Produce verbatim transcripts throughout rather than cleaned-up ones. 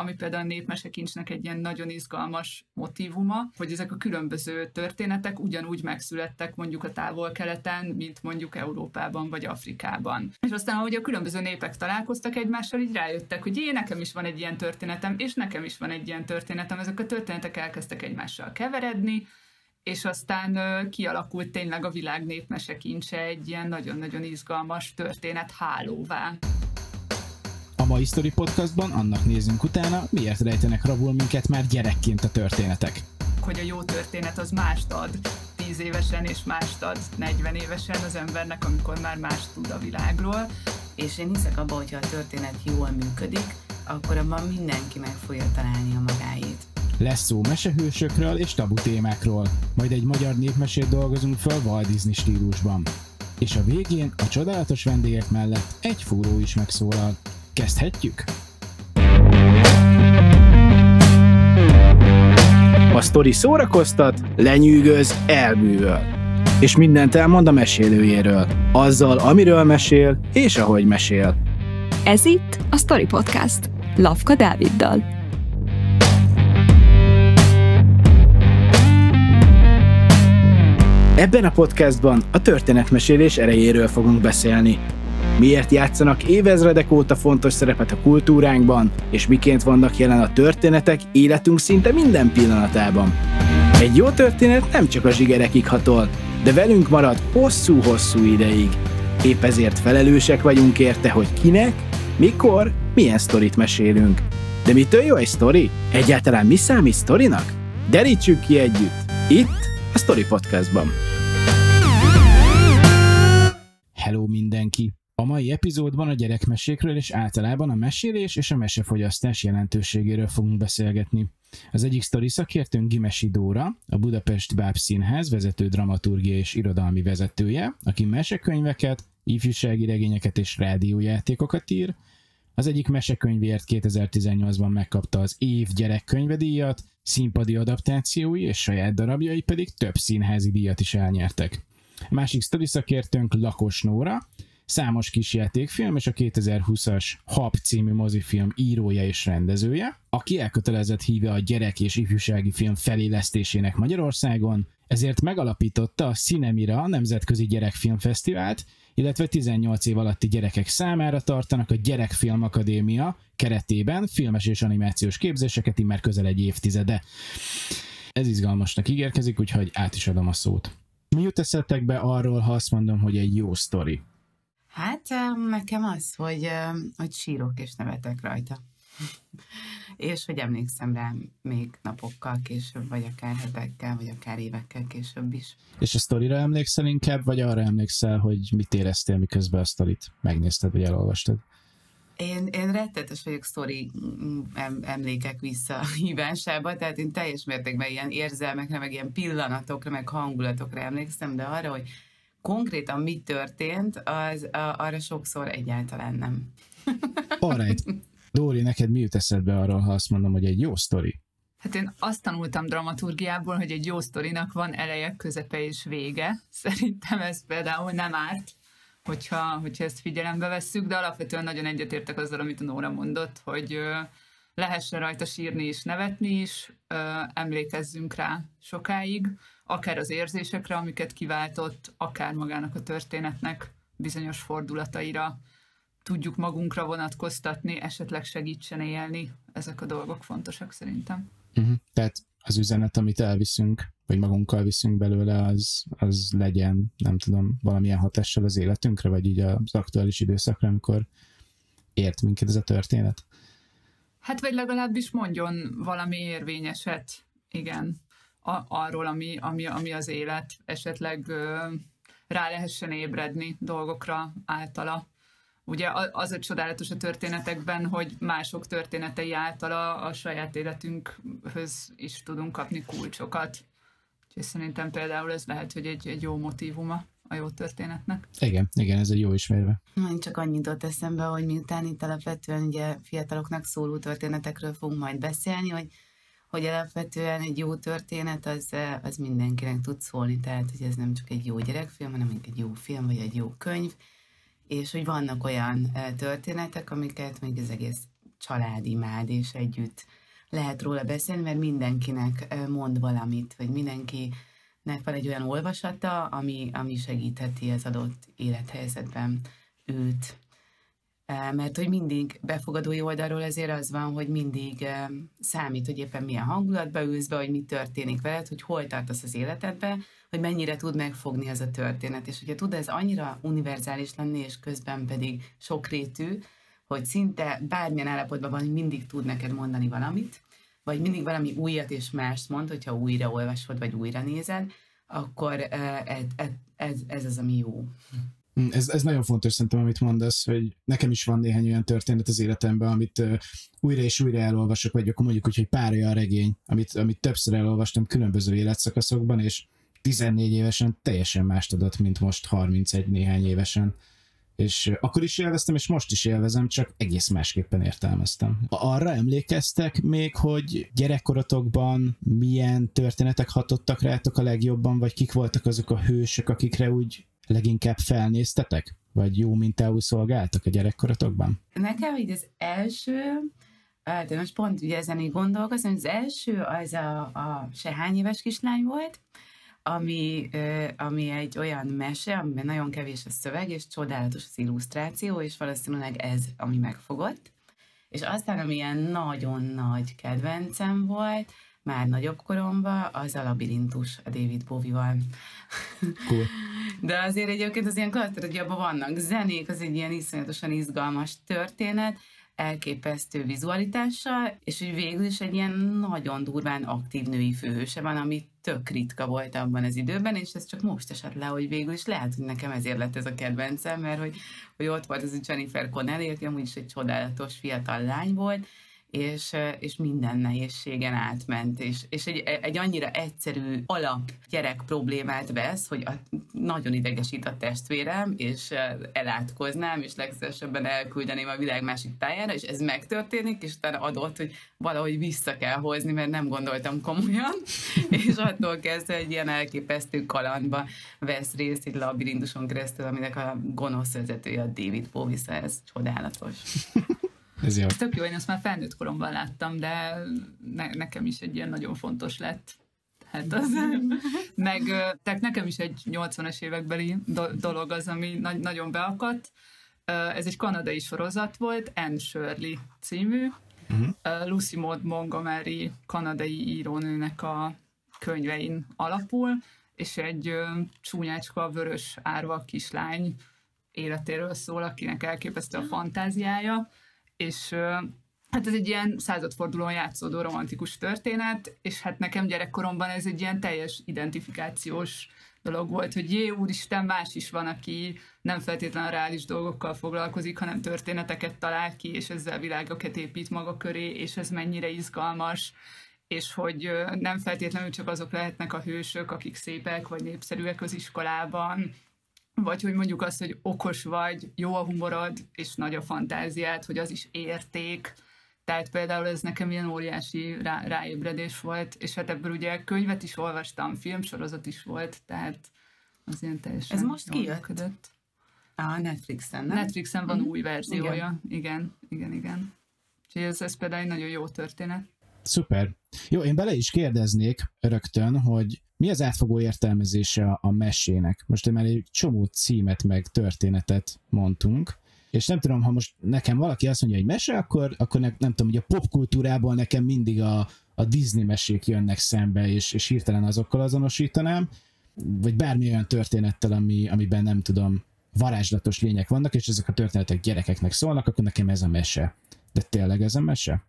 ami például a népmesekincsnek egy ilyen nagyon izgalmas motívuma, hogy ezek a különböző történetek ugyanúgy megszülettek mondjuk a távol-keleten, mint mondjuk Európában vagy Afrikában. És aztán, ahogy a különböző népek találkoztak egymással, így rájöttek, hogy én nekem is van egy ilyen történetem, és nekem is van egy ilyen történetem, ezek a történetek elkezdtek egymással keveredni, és aztán kialakult tényleg a világ népmesekincse egy ilyen nagyon-nagyon izgalmas történet hálóvá. A mai Sztori Podcastban annak nézünk utána, miért rejtenek rabul minket már gyerekként a történetek. Hogy a jó történet az mást ad tíz évesen, és mást ad negyven évesen az embernek, amikor már mást tud a világról. És én hiszek abban, hogyha a történet jól működik, akkor abban mindenki meg fogja találni a magáét. Lesz szó mesehősökről és tabu témákról, majd egy magyar népmesét dolgozunk fel Walt Disney stílusban. És a végén a csodálatos vendégek mellett egy fúró is megszólal. Kezdhetjük? A sztori szórakoztat, lenyűgöz, elbűvöl. És mindent elmond a mesélőjéről, azzal, amiről mesél és ahogy mesél. Ez itt a Sztori Podcast, Lavka Dáviddal. Ebben a podcastban a történetmesélés erejéről fogunk beszélni. Miért játszanak évezredek óta fontos szerepet a kultúránkban, és miként vannak jelen a történetek életünk szinte minden pillanatában. Egy jó történet nem csak a zsigerekig hatol, de velünk marad hosszú-hosszú ideig. Épp ezért felelősek vagyunk érte, hogy kinek, mikor, milyen sztorit mesélünk. De mitől jó egy sztori? Egyáltalán mi számít sztorinak? Derítsük ki együtt! Itt, a Sztori Podcastban. Hello mindenki! A mai epizódban a gyerekmesékről és általában a mesélés és a mesefogyasztás jelentőségéről fogunk beszélgetni. Az egyik sztori szakértőnk Gimesi Dóra, a Budapest Bábszínház vezető dramaturgia és irodalmi vezetője, aki mesekönyveket, ifjúsági regényeket és rádiójátékokat ír. Az egyik mesekönyvért kétezer-tizennyolcban megkapta az év gyerekkönyvedíjat, színpadi adaptációi és saját darabjai pedig több színházi díjat is elnyertek. A másik sztori szakértőnk Lakos Nóra, számos kisjátékfilm és a kétezer-húszas Hab című mozifilm írója és rendezője, aki elkötelezett híve a gyerek és ifjúsági film felélesztésének Magyarországon, ezért megalapította a Cinemira Nemzetközi Gyerekfilm Fesztivált, illetve tizennyolc év alatti gyerekek számára tartanak a Gyerekfilm Akadémia keretében filmes és animációs képzéseket immár közel egy évtizede. Ez izgalmasnak ígérkezik, úgyhogy át is adom a szót. Mi jut eszetek be arról, ha azt mondom, hogy egy jó sztori? Hát nekem az, hogy, hogy sírok és nevetek rajta. És hogy emlékszem rá még napokkal később, vagy akár hetekkel, vagy akár évekkel később is. És a sztorira emlékszel inkább, vagy arra emlékszel, hogy mit éreztél, miközben a sztorit megnézted, vagy elolvastad? Én, én rettetes vagyok sztori emlékek visszahívásába, tehát én teljes mértékben ilyen érzelmekre, meg ilyen pillanatokra, meg hangulatokra emlékszem, de arra, hogy konkrétan mi történt, az, arra sokszor egyáltalán nem. All right. Dóri, neked mi jut eszedbe arról, ha azt mondom, hogy egy jó sztori? Hát én azt tanultam dramaturgiából, hogy egy jó sztorinak van eleje, közepe és vége. Szerintem ez például nem árt, hogyha, hogyha ezt figyelembe vesszük, de alapvetően nagyon egyetértek azzal, amit a Nóra mondott, hogy lehessen rajta sírni és nevetni is, emlékezzünk rá sokáig, akár az érzésekre, amiket kiváltott, akár magának a történetnek bizonyos fordulataira, tudjuk magunkra vonatkoztatni, esetleg segítsen élni. Ezek a dolgok fontosak szerintem. Uh-huh. Tehát az üzenet, amit elviszünk, vagy magunkkal viszünk belőle, az, az legyen, nem tudom, valamilyen hatással az életünkre, vagy így az aktuális időszakra, amikor ért minket ez a történet? Hát vagy legalábbis mondjon valami érvényeset, igen, a- arról, ami, ami, ami az élet, esetleg ö, rá lehessen ébredni dolgokra általa. Ugye az a csodálatos a történetekben, hogy mások történetei által a, a saját életünkhöz is tudunk kapni kulcsokat. Úgyhogy szerintem például ez lehet, hogy egy, egy jó motívuma a jó történetnek. Igen, igen, ez egy jó ismérve. Én csak annyit ott eszembe, hogy miután itt alapvetően ugye fiataloknak szóló történetekről fogunk majd beszélni, hogy, hogy alapvetően egy jó történet az, az mindenkinek tud szólni, tehát hogy ez nem csak egy jó gyerekfilm, hanem egy jó film vagy egy jó könyv, és hogy vannak olyan történetek, amiket még az egész családimád, és együtt lehet róla beszélni, mert mindenkinek mond valamit, vagy mindenkinek van egy olyan olvasata, ami, ami segítheti az adott élethelyzetben őt. Mert hogy mindig befogadói oldalról azért az van, hogy mindig számít, hogy éppen milyen hangulatba ülsz be, hogy mi történik veled, hogy hol tartasz az életedbe, hogy mennyire tud megfogni ez a történet. És hogyha tud ez annyira univerzális lenni, és közben pedig sokrétű, hogy szinte bármilyen állapotban van, hogy mindig tud neked mondani valamit, vagy mindig valami újat és mást mond, hogyha újra olvasod, vagy újra nézed, akkor ez, ez, ez az, ami jó. Ez, ez nagyon fontos szerintem, amit mondasz, hogy nekem is van néhány olyan történet az életemben, amit uh, újra és újra elolvasok, vagy akkor mondjuk úgy, hogy pár olyan regény, amit, amit többször elolvastam különböző életszakaszokban, és tizennégy évesen teljesen mást adott, mint most harmincegy néhány évesen. És akkor is élveztem, és most is élvezem, csak egész másképpen értelmeztem. Arra emlékeztek még, hogy gyerekkorotokban milyen történetek hatottak rátok a legjobban, vagy kik voltak azok a hősök, akikre úgy leginkább felnéztetek? Vagy jó mintául szolgáltak a gyerekkorotokban? Nekem így az első, de most pont ugye ezen így gondolkozom, az első az a, a sehány éves kislány volt, Ami, ami egy olyan mese, amiben nagyon kevés a szöveg, és csodálatos az illusztráció, és valószínűleg ez, ami megfogott. És aztán, ami ilyen nagyon nagy kedvencem volt, már nagyobb koromban, az a Labirintus a David Bowie-val. Cool. De azért egyébként az ilyen klassz, hogy abban vannak zenék, az egy ilyen iszonyatosan izgalmas történet, elképesztő vizualitással, és hogy végül is egy ilyen nagyon durván aktív női főhőse van, ami tök ritka volt abban az időben, és ez csak most esett le, hogy végül is lehet, hogy nekem ezért lett ez a kedvencem, mert hogy, hogy ott volt az Jennifer Connelly, aki amúgy is egy csodálatos fiatal lány volt, és, és minden nehézségen átment, és, és egy, egy annyira egyszerű alap gyerek problémát vesz, hogy a, nagyon idegesít a testvérem, és elátkoznám, és legszívesebben elküldeném a világ másik tájára, és ez megtörténik, és utána adott, hogy valahogy vissza kell hozni, mert nem gondoltam komolyan, és attól kezdve egy ilyen elképesztő kalandba vesz részt egy labirintuson keresztül, aminek a gonosz vezetője a David Bowie, szóval ez csodálatos. Ez jó. Tök jó, én azt már felnőtt koromban láttam, de ne, nekem is egy ilyen nagyon fontos lett. Hát az, meg tehát nekem is egy nyolcvanas évekbeli dolog az, ami na- nagyon beakadt. Ez egy kanadai sorozat volt, Anne Shirley című. Uh-huh. Lucy Maud Montgomery kanadai írónőnek a könyvein alapul, és egy csúnyácska, vörös árva kislány életéről szól, akinek elképesztő a fantáziája. És hát ez egy ilyen századfordulón játszódó romantikus történet, és hát nekem gyerekkoromban ez egy ilyen teljes identifikációs dolog volt, hogy jé, úristen, más is van, aki nem feltétlenül a reális dolgokkal foglalkozik, hanem történeteket talál ki, és ezzel világokat épít maga köré, és ez mennyire izgalmas, és hogy nem feltétlenül csak azok lehetnek a hősök, akik szépek vagy népszerűek az iskolában, vagy hogy mondjuk azt, hogy okos vagy, jó a humorod, és nagy a fantáziád, hogy az is érték. Tehát például ez nekem ilyen óriási rá, ráébredés volt, és hát ebből ugye könyvet is olvastam, filmsorozat is volt, tehát az ilyen teljesen ez most kijött? A Netflixen, nem? Netflixen van mm-hmm. új verziója. Igen, igen, igen. igen. Úgyhogy ez, ez például egy nagyon jó történet. Szuper. Jó, én bele is kérdeznék rögtön, hogy mi az átfogó értelmezése a mesének? Most én már egy csomó címet meg történetet mondtunk, és nem tudom, ha most nekem valaki azt mondja, hogy mese, akkor, akkor ne, nem tudom, hogy a popkultúrából nekem mindig a, a Disney mesék jönnek szembe, és, és hirtelen azokkal azonosítanám, vagy bármi olyan történettel, ami, amiben nem tudom, varázslatos lények vannak, és ezek a történetek gyerekeknek szólnak, akkor nekem ez a mese. De tényleg ez a mese?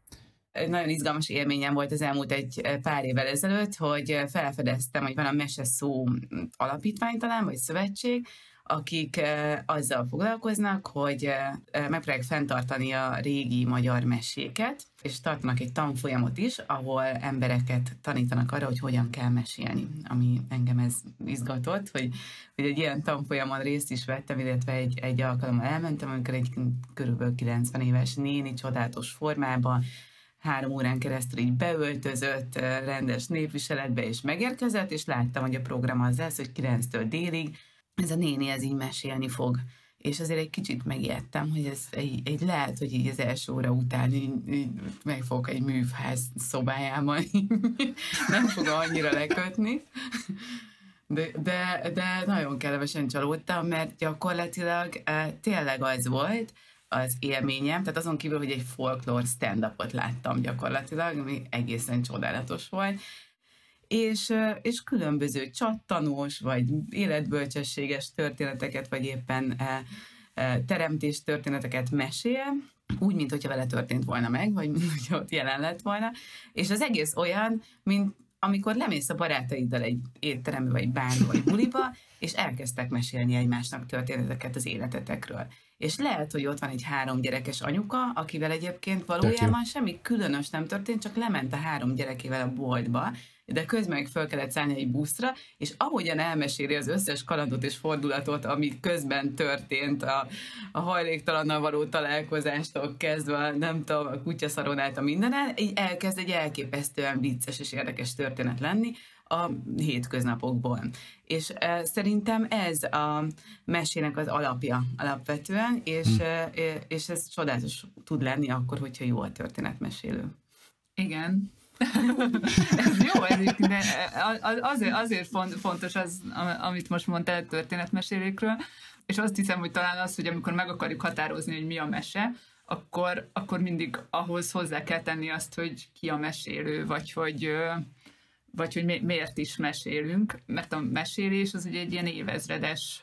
Nagyon izgalmas élményem volt az elmúlt egy pár évvel ezelőtt, hogy felfedeztem, hogy van a Mese Szó alapítvány talán, vagy szövetség, akik azzal foglalkoznak, hogy megpróbálják fenntartani a régi magyar meséket, és tartanak egy tanfolyamot is, ahol embereket tanítanak arra, hogy hogyan kell mesélni, ami engem ez izgatott, hogy, hogy egy ilyen tanfolyamon részt is vettem, illetve egy, egy alkalommal elmentem, amikor egy körülbelül kilencven éves néni csodálatos formában három órán keresztül így beöltözött rendes népviseletbe, és megérkezett, és láttam, hogy a program az lesz, hogy kilenctől délig ez a néni ez így mesélni fog. és azért egy kicsit megijedtem, hogy ez egy, egy lehet, hogy így az első óra után így, így meg fogok egy művház szobájában, nem fogom annyira lekötni, de, de, de nagyon kellemesen csalódtam, mert gyakorlatilag tényleg az volt az élményem, tehát azon kívül, hogy egy folklór stand-upot láttam gyakorlatilag, ami egészen csodálatos volt, És, és különböző csattanós, vagy életbölcsességes történeteket, vagy éppen e, e, teremtés történeteket mesél, úgy, mint hogyha vele történt volna meg, vagy mint hogyha ott jelen lett volna. És az egész olyan, mint amikor lemész a barátaiddal egy étterembe, vagy bárba, vagy buliba, és elkezdtek mesélni egymásnak történeteket az életetekről. És lehet, hogy ott van egy három gyerekes anyuka, akivel egyébként valójában semmi különös nem történt, csak lement a három gyerekével a boltba, de közben meg fel kellett szállni egy buszra, és ahogyan elmeséli az összes kalandot és fordulatot, ami közben történt, a, a hajléktalannal való találkozástól kezdve, nem tudom, a kutyaszaron át a mindenen, így elkezd egy elképesztően vicces és érdekes történet lenni a hétköznapokból. És e, szerintem ez a mesének az alapja alapvetően, és, hmm. e, és ez csodálatos tud lenni akkor, hogyha jó a történetmesélő. Igen. Ez jó, de azért, azért fontos az, amit most mondtál történetmesélőkről, és azt hiszem, hogy talán az, hogy amikor meg akarjuk határozni, hogy mi a mese, akkor, akkor mindig ahhoz hozzá kell tenni azt, hogy ki a mesélő, vagy hogy, vagy hogy miért is mesélünk, mert a mesélés az ugye egy ilyen évezredes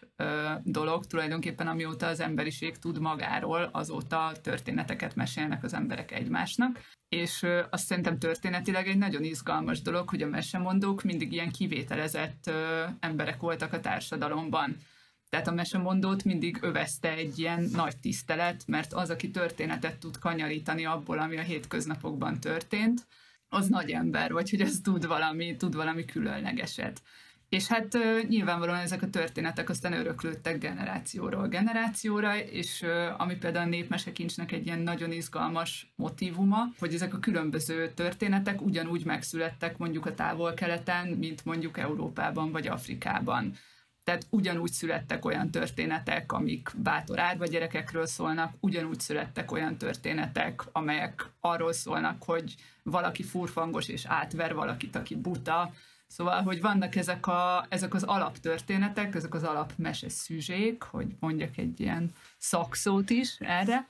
dolog, tulajdonképpen amióta az emberiség tud magáról, azóta történeteket mesélnek az emberek egymásnak. És azt szerintem történetileg egy nagyon izgalmas dolog, hogy a mesemondók mindig ilyen kivételezett emberek voltak a társadalomban. Tehát a mesemondót mindig övezte egy ilyen nagy tisztelet, mert az, aki történetet tud kanyarítani abból, ami a hétköznapokban történt, az nagy ember, vagy hogy ez tud valami, tud valami különlegeset. És hát nyilvánvalóan ezek a történetek aztán öröklődtek generációról generációra, és ami például a népmesekincsnek egy ilyen nagyon izgalmas motívuma, hogy ezek a különböző történetek ugyanúgy megszülettek mondjuk a távol-keleten, mint mondjuk Európában vagy Afrikában. Tehát ugyanúgy születtek olyan történetek, amik bátor árva gyerekekről szólnak, ugyanúgy születtek olyan történetek, amelyek arról szólnak, hogy valaki furfangos és átver valakit, aki buta. Szóval, hogy vannak ezek, a, ezek az alaptörténetek, ezek az alapmese szüzsék, hogy mondjak egy ilyen szakszót is erre,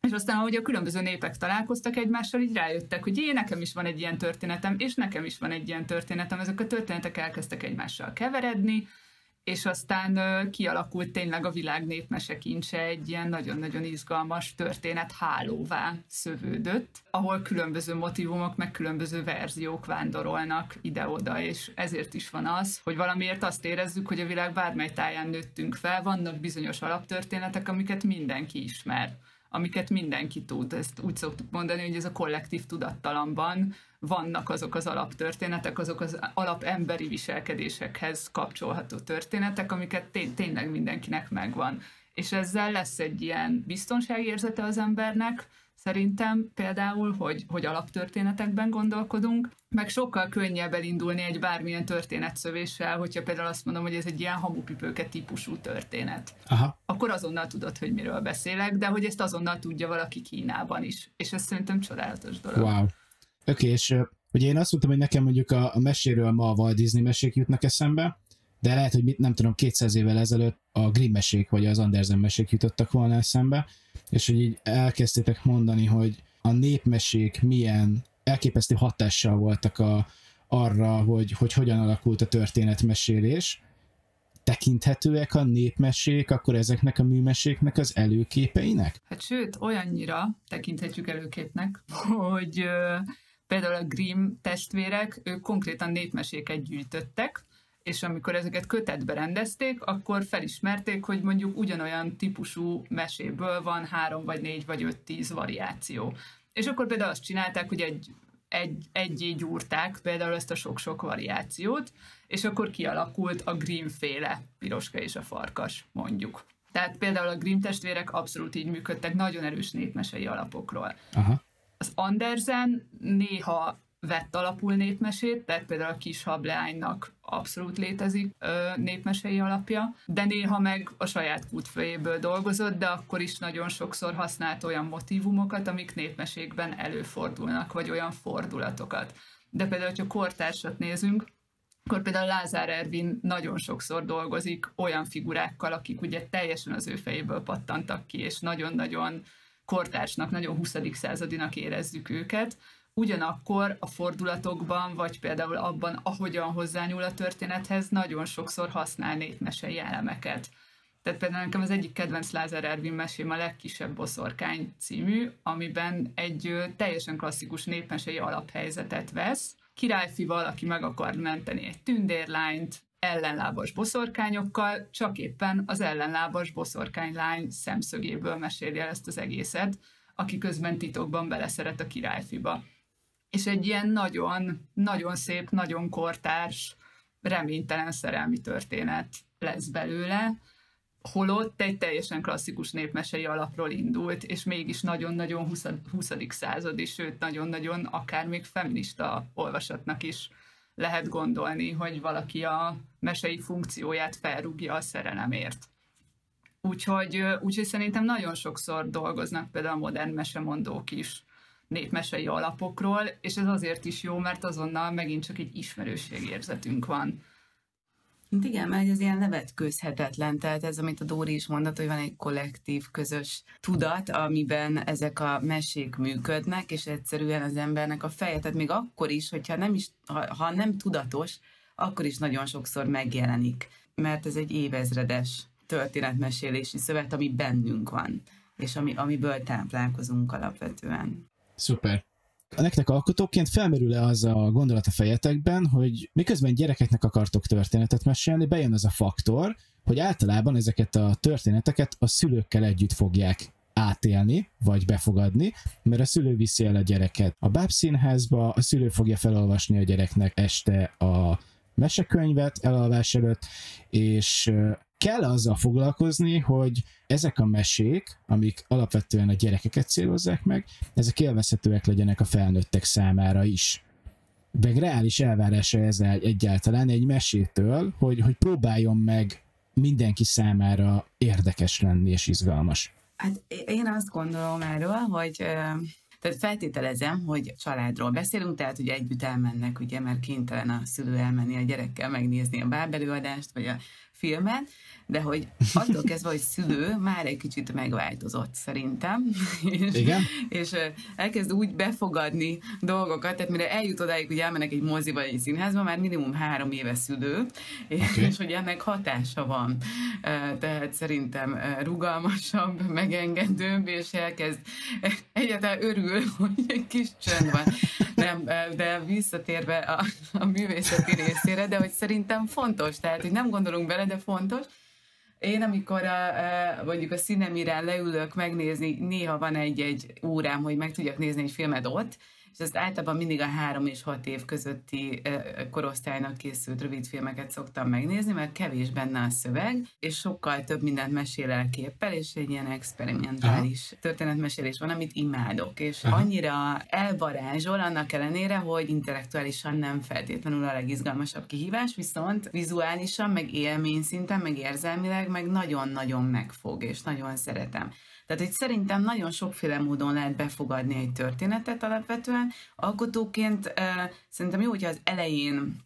és aztán, ahogy a különböző népek találkoztak egymással, így rájöttek, hogy én nekem is van egy ilyen történetem, és nekem is van egy ilyen történetem, ezek a történetek elkezdtek egymással keveredni, és aztán kialakult tényleg a világ népmesekincse egy ilyen nagyon-nagyon izgalmas történethálóvá szövődött, ahol különböző motivumok, meg különböző verziók vándorolnak ide-oda, és ezért is van az, hogy valamiért azt érezzük, hogy a világ bármely táján nőttünk fel, vannak bizonyos alaptörténetek, amiket mindenki ismer, amiket mindenki tud. Ezt úgy szoktuk mondani, hogy ez a kollektív tudattalamban vannak azok az alaptörténetek, azok az alapemberi viselkedésekhez kapcsolható történetek, amiket té- tényleg mindenkinek megvan. És ezzel lesz egy ilyen biztonságérzete az embernek, szerintem például, hogy, hogy alaptörténetekben gondolkodunk, meg sokkal könnyebb elindulni egy bármilyen történetszövéssel, hogyha például azt mondom, hogy ez egy ilyen hamupipőke típusú történet. Aha. Akkor azonnal tudod, hogy miről beszélek, de hogy ezt azonnal tudja valaki Kínában is. És ez szerintem csodálatos dolog. Wow. Oké, és ugye én azt mondtam, hogy nekem mondjuk a, a meséről ma a Walt Disney mesék jutnak eszembe, de lehet, hogy mit, nem tudom, kétszáz évvel ezelőtt a Grimm mesék vagy az Andersen mesék jutottak volna eszembe, és hogy így elkezdtétek mondani, hogy a népmesék milyen elképesztő hatással voltak a, arra, hogy, hogy hogyan alakult a történetmesélés. Tekinthetőek a népmesék, akkor ezeknek a műmeséknek az előképeinek? Hát sőt, olyannyira tekinthetjük előképnek, hogy ö, például a Grimm testvérek, ők konkrétan népmeséket gyűjtöttek, és amikor ezeket kötetbe rendezték, akkor felismerték, hogy mondjuk ugyanolyan típusú meséből van három vagy négy vagy öt tíz variáció. És akkor például azt csinálták, hogy egy Egy, egyé gyúrták például ezt a sok-sok variációt, és akkor kialakult a Grimm-féle Piroska és a farkas, mondjuk. Tehát például a Grimm testvérek abszolút így működtek, nagyon erős népmesei alapokról. Aha. Az Andersen néha vett alapul népmesét, tehát például a Kis hableánynak abszolút létezik ö, népmesei alapja, de néha meg a saját kútfőjéből dolgozott, de akkor is nagyon sokszor használt olyan motívumokat, amik népmesékben előfordulnak, vagy olyan fordulatokat. De például, hogyha kortársat nézünk, akkor például Lázár Ervin nagyon sokszor dolgozik olyan figurákkal, akik ugye teljesen az ő fejéből pattantak ki, és nagyon-nagyon kortársnak, nagyon huszadik századinak érezzük őket. Ugyanakkor a fordulatokban, vagy például abban, ahogyan hozzányúl a történethez, nagyon sokszor használ népmesei elemeket. Tehát például nekem az egyik kedvenc Lázár Ervin mesém a Legkisebb boszorkány című, amiben egy teljesen klasszikus népmesei alaphelyzetet vesz. Királyfival, aki meg akar menteni egy tündérlányt, ellenlábas boszorkányokkal, csak éppen az ellenlábas boszorkánylány szemszögéből meséli el ezt az egészet, aki közben titokban beleszeret a királyfiba. És egy ilyen nagyon-nagyon szép, nagyon kortárs, reménytelen szerelmi történet lesz belőle, holott egy teljesen klasszikus népmesei alapról indult, és mégis nagyon-nagyon huszadik századi, sőt, nagyon-nagyon akár még feminista olvasatnak is lehet gondolni, hogy valaki a mesei funkcióját felrúgja a szerelemért. Úgyhogy, úgyhogy szerintem nagyon sokszor dolgoznak például a modern mesemondók is népmesei alapokról, és ez azért is jó, mert azonnal megint csak egy ismerőségérzetünk van. Igen, mert ez ilyen levetkőzhetetlen, tehát ez, amit a Dóri is mondott, hogy van egy kollektív, közös tudat, amiben ezek a mesék működnek, és egyszerűen az embernek a feje, tehát még akkor is, hogyha nem is, ha, ha nem tudatos, akkor is nagyon sokszor megjelenik, mert ez egy évezredes történetmesélési szövet, ami bennünk van, és ami, amiből táplálkozunk alapvetően. Szuper! Nektek alkotóként felmerül-e az a gondolat a fejetekben, hogy miközben gyerekeknek akartok történetet mesélni, bejön az a faktor, hogy általában ezeket a történeteket a szülőkkel együtt fogják átélni, vagy befogadni, mert a szülő viszi el a gyereket a bábszínházba, a szülő fogja felolvasni a gyereknek este a mesekönyvet elalvás előtt, és kell azzal foglalkozni, hogy ezek a mesék, amik alapvetően a gyerekeket célozzák meg, ezek élvezhetőek legyenek a felnőttek számára is. Meg reális elvárása ez egyáltalán egy mesétől, hogy, hogy próbáljon meg mindenki számára érdekes lenni és izgalmas. Hát én azt gondolom erről, hogy... Tehát feltételezem, hogy családról beszélünk, tehát ugye együtt elmennek, ugye, mert kénytelen a szülő elmenni a gyerekkel megnézni a bábelőadást, vagy a filmet, de hogy attól kezdve, hogy szülő már egy kicsit megváltozott szerintem, és, igen? És elkezd úgy befogadni dolgokat, tehát mire eljut odáig, hogy elmennek egy moziba, egy színházba, már minimum három éve szülő, és, okay. És hogy ennek hatása van, tehát szerintem rugalmasabb, megengedőbb, és elkezd egyáltalán örül, hogy egy kis csönd van. Nem, de visszatérve a, a művészeti részére, de hogy szerintem fontos, tehát hogy nem gondolunk bele, de fontos. Én amikor a, a, mondjuk a Cinemirán leülök megnézni, néha van egy-egy órám, hogy meg tudjak nézni egy filmet ott, és ezt általában mindig a három és hat év közötti korosztálynak készült rövidfilmeket szoktam megnézni, mert kevés benne a szöveg, és sokkal több mindent mesél el képpel, és egy ilyen experimentális aha. történetmesélés van, amit imádok, és aha. annyira elvarázsol annak ellenére, hogy intellektuálisan nem feltétlenül a legizgalmasabb kihívás, viszont vizuálisan, meg élmény szinten, meg érzelmileg, meg nagyon-nagyon megfog, és nagyon szeretem. Tehát itt szerintem nagyon sokféle módon lehet befogadni egy történetet alapvetően. Alkotóként eh, szerintem jó, hogyha az elején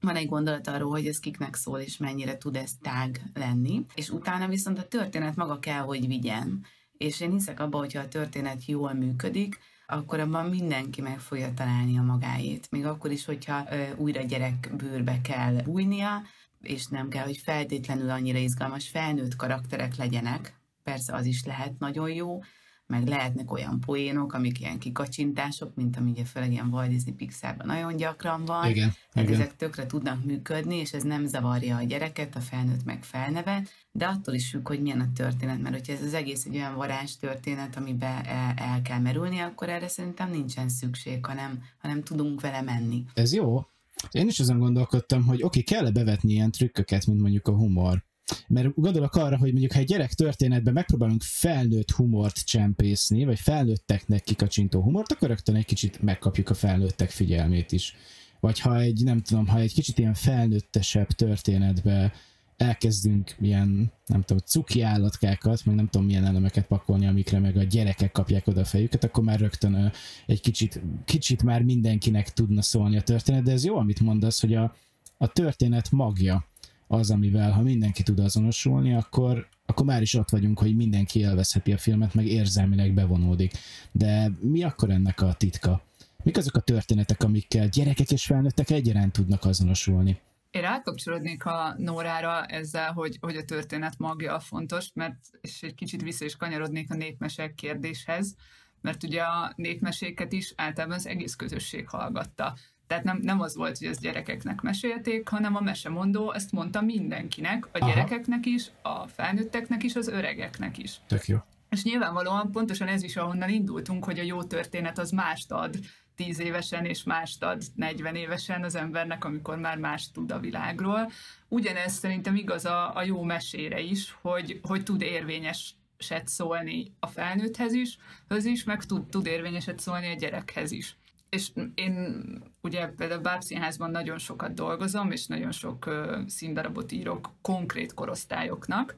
van egy gondolat arról, hogy ez kiknek szól, és mennyire tud ez tág lenni. És utána viszont a történet maga kell, hogy vigyen. És én hiszek abban, hogyha a történet jól működik, akkor abban mindenki meg fogja találni a magáét. Még akkor is, hogyha eh, újra gyerekbőrbe kell bújnia, és nem kell, hogy feltétlenül annyira izgalmas felnőtt karakterek legyenek. Persze az is lehet nagyon jó, meg lehetnek olyan poénok, amik ilyen kikacsintások, mint ami ugye főleg ilyen Walt Disney Pixarban nagyon gyakran van. Igen, tehát igen. Ezek tökre tudnak működni, és ez nem zavarja a gyereket, a felnőtt meg felnevet, de attól is függ, hogy milyen a történet, mert hogyha ez az egész egy olyan varázstörténet, amiben el kell merülni, akkor erre szerintem nincsen szükség, hanem, hanem tudunk vele menni. Ez jó. Én is azon gondolkodtam, hogy oké, okay, kell-e bevetni ilyen trükköket, mint mondjuk a humor Mert gondolok arra, hogy mondjuk, ha egy gyerek történetben megpróbálunk felnőtt humort csempészni, vagy felnőtteknek kikacsintó humort, akkor rögtön egy kicsit megkapjuk a felnőttek figyelmét is. Vagy ha egy, nem tudom, ha egy kicsit ilyen felnőttesebb történetbe elkezdünk ilyen, nem tudom, cuki állatkákat, meg nem tudom milyen elemeket pakolni, amikre meg a gyerekek kapják oda a fejüket, akkor már rögtön egy kicsit, kicsit már mindenkinek tudna szólni a történet, de ez jó, amit mondasz, hogy a, a történet magja az, amivel ha mindenki tud azonosulni, akkor, akkor már is ott vagyunk, hogy mindenki élvezheti a filmet, meg érzelmileg bevonódik. De mi akkor ennek a titka? Mik azok a történetek, amikkel gyerekek és felnőttek egyaránt tudnak azonosulni? Én rákapcsolódnék a Nórára ezzel, hogy, hogy a történet magja a fontos, mert és egy kicsit vissza is kanyarodnék a népmesek kérdéshez, mert ugye a népmeséket is általában az egész közösség hallgatta. Tehát nem, nem az volt, hogy ezt gyerekeknek mesélték, hanem a mesemondó ezt mondta mindenkinek, a gyerekeknek is, a felnőtteknek is, az öregeknek is. Tök jó. És nyilvánvalóan pontosan ez is, ahonnan indultunk, hogy a jó történet az mást ad tíz évesen, és mást ad negyven évesen az embernek, amikor már mást tud a világról. Ugyanez szerintem igaz a, a jó mesére is, hogy, hogy tud érvényeset szólni a felnőtthez is, höz is, meg tud, tud érvényeset szólni a gyerekhez is. És én ugye például a Bábszínházban nagyon sokat dolgozom, és nagyon sok uh, színdarabot írok konkrét korosztályoknak,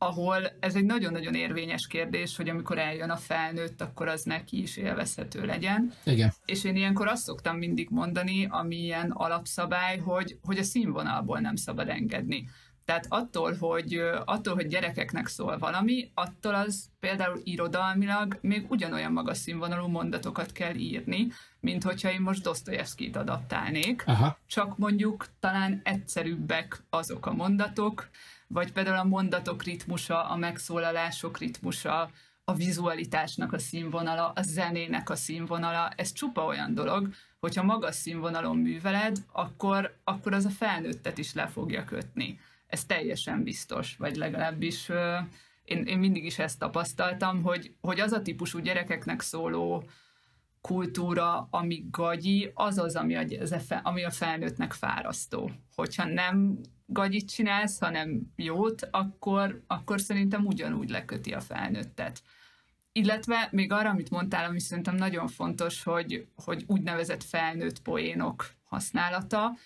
ahol ez egy nagyon-nagyon érvényes kérdés, hogy amikor eljön a felnőtt, akkor az neki is élvezhető legyen. Igen. És én ilyenkor azt szoktam mindig mondani, ami ilyen alapszabály, hogy, hogy a színvonalból nem szabad engedni. Tehát attól hogy, attól, hogy gyerekeknek szól valami, attól az például irodalmilag még ugyanolyan magas színvonalú mondatokat kell írni, mint hogyha én most Dosztojevszkijt adaptálnék. Aha. Csak mondjuk talán egyszerűbbek azok a mondatok, vagy például a mondatok ritmusa, a megszólalások ritmusa, a vizualitásnak a színvonala, a zenének a színvonala, ez csupa olyan dolog, hogyha magas színvonalon műveled, akkor, akkor az a felnőttet is le fogja kötni. Ez teljesen biztos, vagy legalábbis euh, én, én mindig is ezt tapasztaltam, hogy, hogy az a típusú gyerekeknek szóló kultúra, ami gagyi, az az, ami a, ami a felnőttnek fárasztó. Hogyha nem gagyit csinálsz, hanem jót, akkor, akkor szerintem ugyanúgy leköti a felnőttet. Illetve még arra, amit mondtál, ami szerintem nagyon fontos, hogy, hogy úgynevezett felnőtt poénok használata.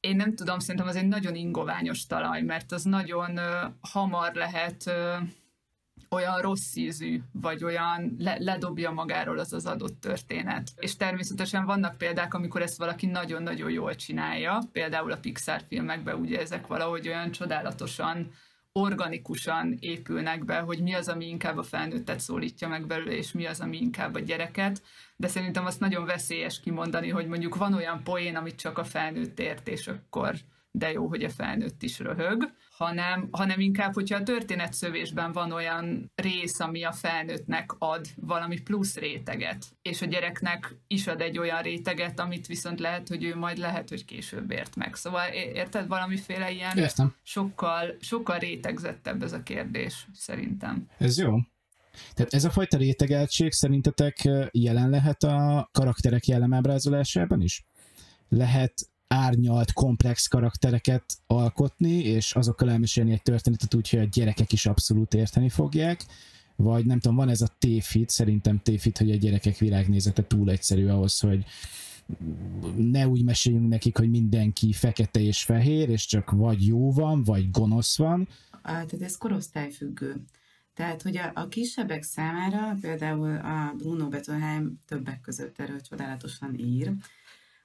Én nem tudom, szerintem az egy nagyon ingoványos talaj, mert az nagyon ö, hamar lehet ö, olyan rossz ízű, vagy olyan le, ledobja magáról az az adott történet. És természetesen vannak példák, amikor ezt valaki nagyon-nagyon jól csinálja, például a Pixar filmekben ugye ezek valahogy olyan csodálatosan, organikusan épülnek be, hogy mi az, ami inkább a felnőttet szólítja meg belőle, és mi az, ami inkább a gyereket, de szerintem azt nagyon veszélyes kimondani, hogy mondjuk van olyan poén, amit csak a felnőtt ért, és akkor de jó, hogy a felnőtt is röhög, hanem, hanem inkább, hogyha a történetszövésben van olyan rész, ami a felnőttnek ad valami plusz réteget, és a gyereknek is ad egy olyan réteget, amit viszont lehet, hogy ő majd lehet, hogy később ért meg. Szóval érted, valamiféle ilyen Értem. sokkal, sokkal rétegzettebb ez a kérdés, szerintem. Ez jó. Tehát ez a fajta rétegeltség szerintetek jelen lehet a karakterek jellemábrázolásában is? Lehet árnyalt, komplex karaktereket alkotni, és azokkal elmesélni egy történetet úgy, hogy a gyerekek is abszolút érteni fogják, vagy nem tudom, van ez a tévhit, szerintem tévhit, hogy a gyerekek világnézete túl egyszerű ahhoz, hogy ne úgy meséljünk nekik, hogy mindenki fekete és fehér, és csak vagy jó van, vagy gonosz van. Tehát ez korosztályfüggő. Tehát, hogy a, a kisebbek számára, például a Bruno Bettelheim többek között erről csodálatosan ír,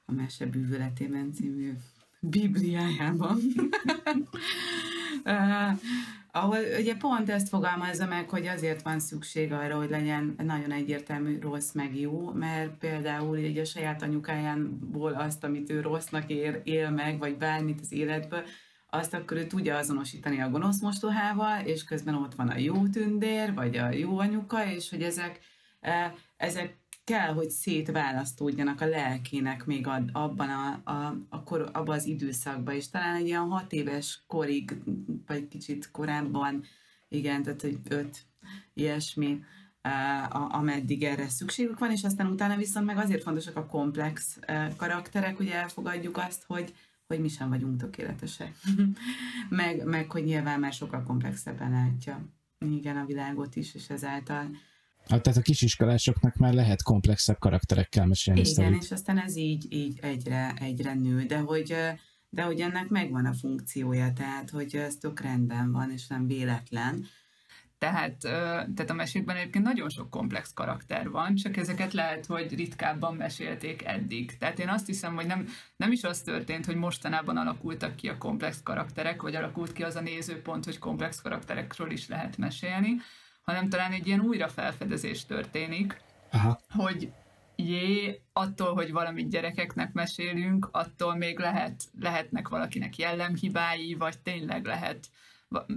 a Mese bűvöletében című bibliájában, uh, ahol ugye pont ezt fogalmazza meg, hogy azért van szükség arra, hogy legyen nagyon egyértelmű rossz meg jó, mert például ugye a saját anyukájából azt, amit ő rossznak él, él meg, vagy bármit az életből, azt akkor ő tudja azonosítani a gonosz mostohával, és közben ott van a jó tündér, vagy a jó anyuka, és hogy ezek, uh, ezek kell, hogy szétválasztódjanak a lelkének még abban, a, a, a kor, abban az időszakban, és talán egy ilyen hat éves korig, vagy kicsit korábban, igen, tehát hogy öt, ilyesmi, ameddig erre szükségük van, és aztán utána viszont meg azért fontosak a komplex karakterek, hogy elfogadjuk azt, hogy, hogy mi sem vagyunk tökéletesek. meg, meg, hogy nyilván már sokkal komplexebben látja igen a világot is, és ezáltal... Hát, tehát a kisiskolásoknak már lehet komplexebb karakterekkel mesélni. Igen, szorít. És aztán ez így, így egyre, egyre nő, de hogy, de hogy ennek megvan a funkciója, tehát hogy ez tök rendben van, és nem véletlen. Tehát, tehát a mesékben egyébként nagyon sok komplex karakter van, csak ezeket lehet, hogy ritkábban mesélték eddig. Tehát én azt hiszem, hogy nem, nem is az történt, hogy mostanában alakultak ki a komplex karakterek, vagy alakult ki az a nézőpont, hogy komplex karakterekről is lehet mesélni, hanem talán egy ilyen újrafelfedezés történik, aha. Hogy jé, attól, hogy valamit gyerekeknek mesélünk, attól még lehet, lehetnek valakinek jellemhibái, vagy tényleg lehet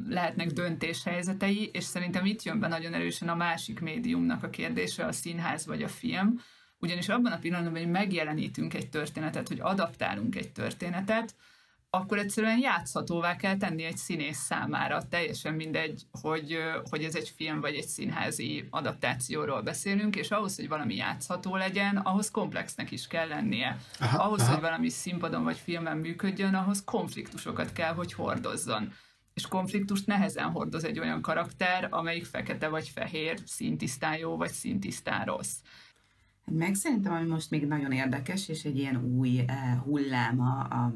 lehetnek döntéshelyzetei, és szerintem itt jön be nagyon erősen a másik médiumnak a kérdése, a színház vagy a film, ugyanis abban a pillanatban, hogy megjelenítünk egy történetet, hogy adaptálunk egy történetet, akkor egyszerűen játszhatóvá kell tenni egy színész számára, teljesen mindegy, hogy, hogy ez egy film vagy egy színházi adaptációról beszélünk, és ahhoz, hogy valami játszható legyen, ahhoz komplexnek is kell lennie. Aha, ahhoz, aha. hogy valami színpadon vagy filmen működjön, ahhoz konfliktusokat kell, hogy hordozzon. És konfliktust nehezen hordoz egy olyan karakter, amelyik fekete vagy fehér, szintisztán jó vagy szintisztán rossz. Meg szerintem, ami most még nagyon érdekes, és egy ilyen új eh, hullám a, a,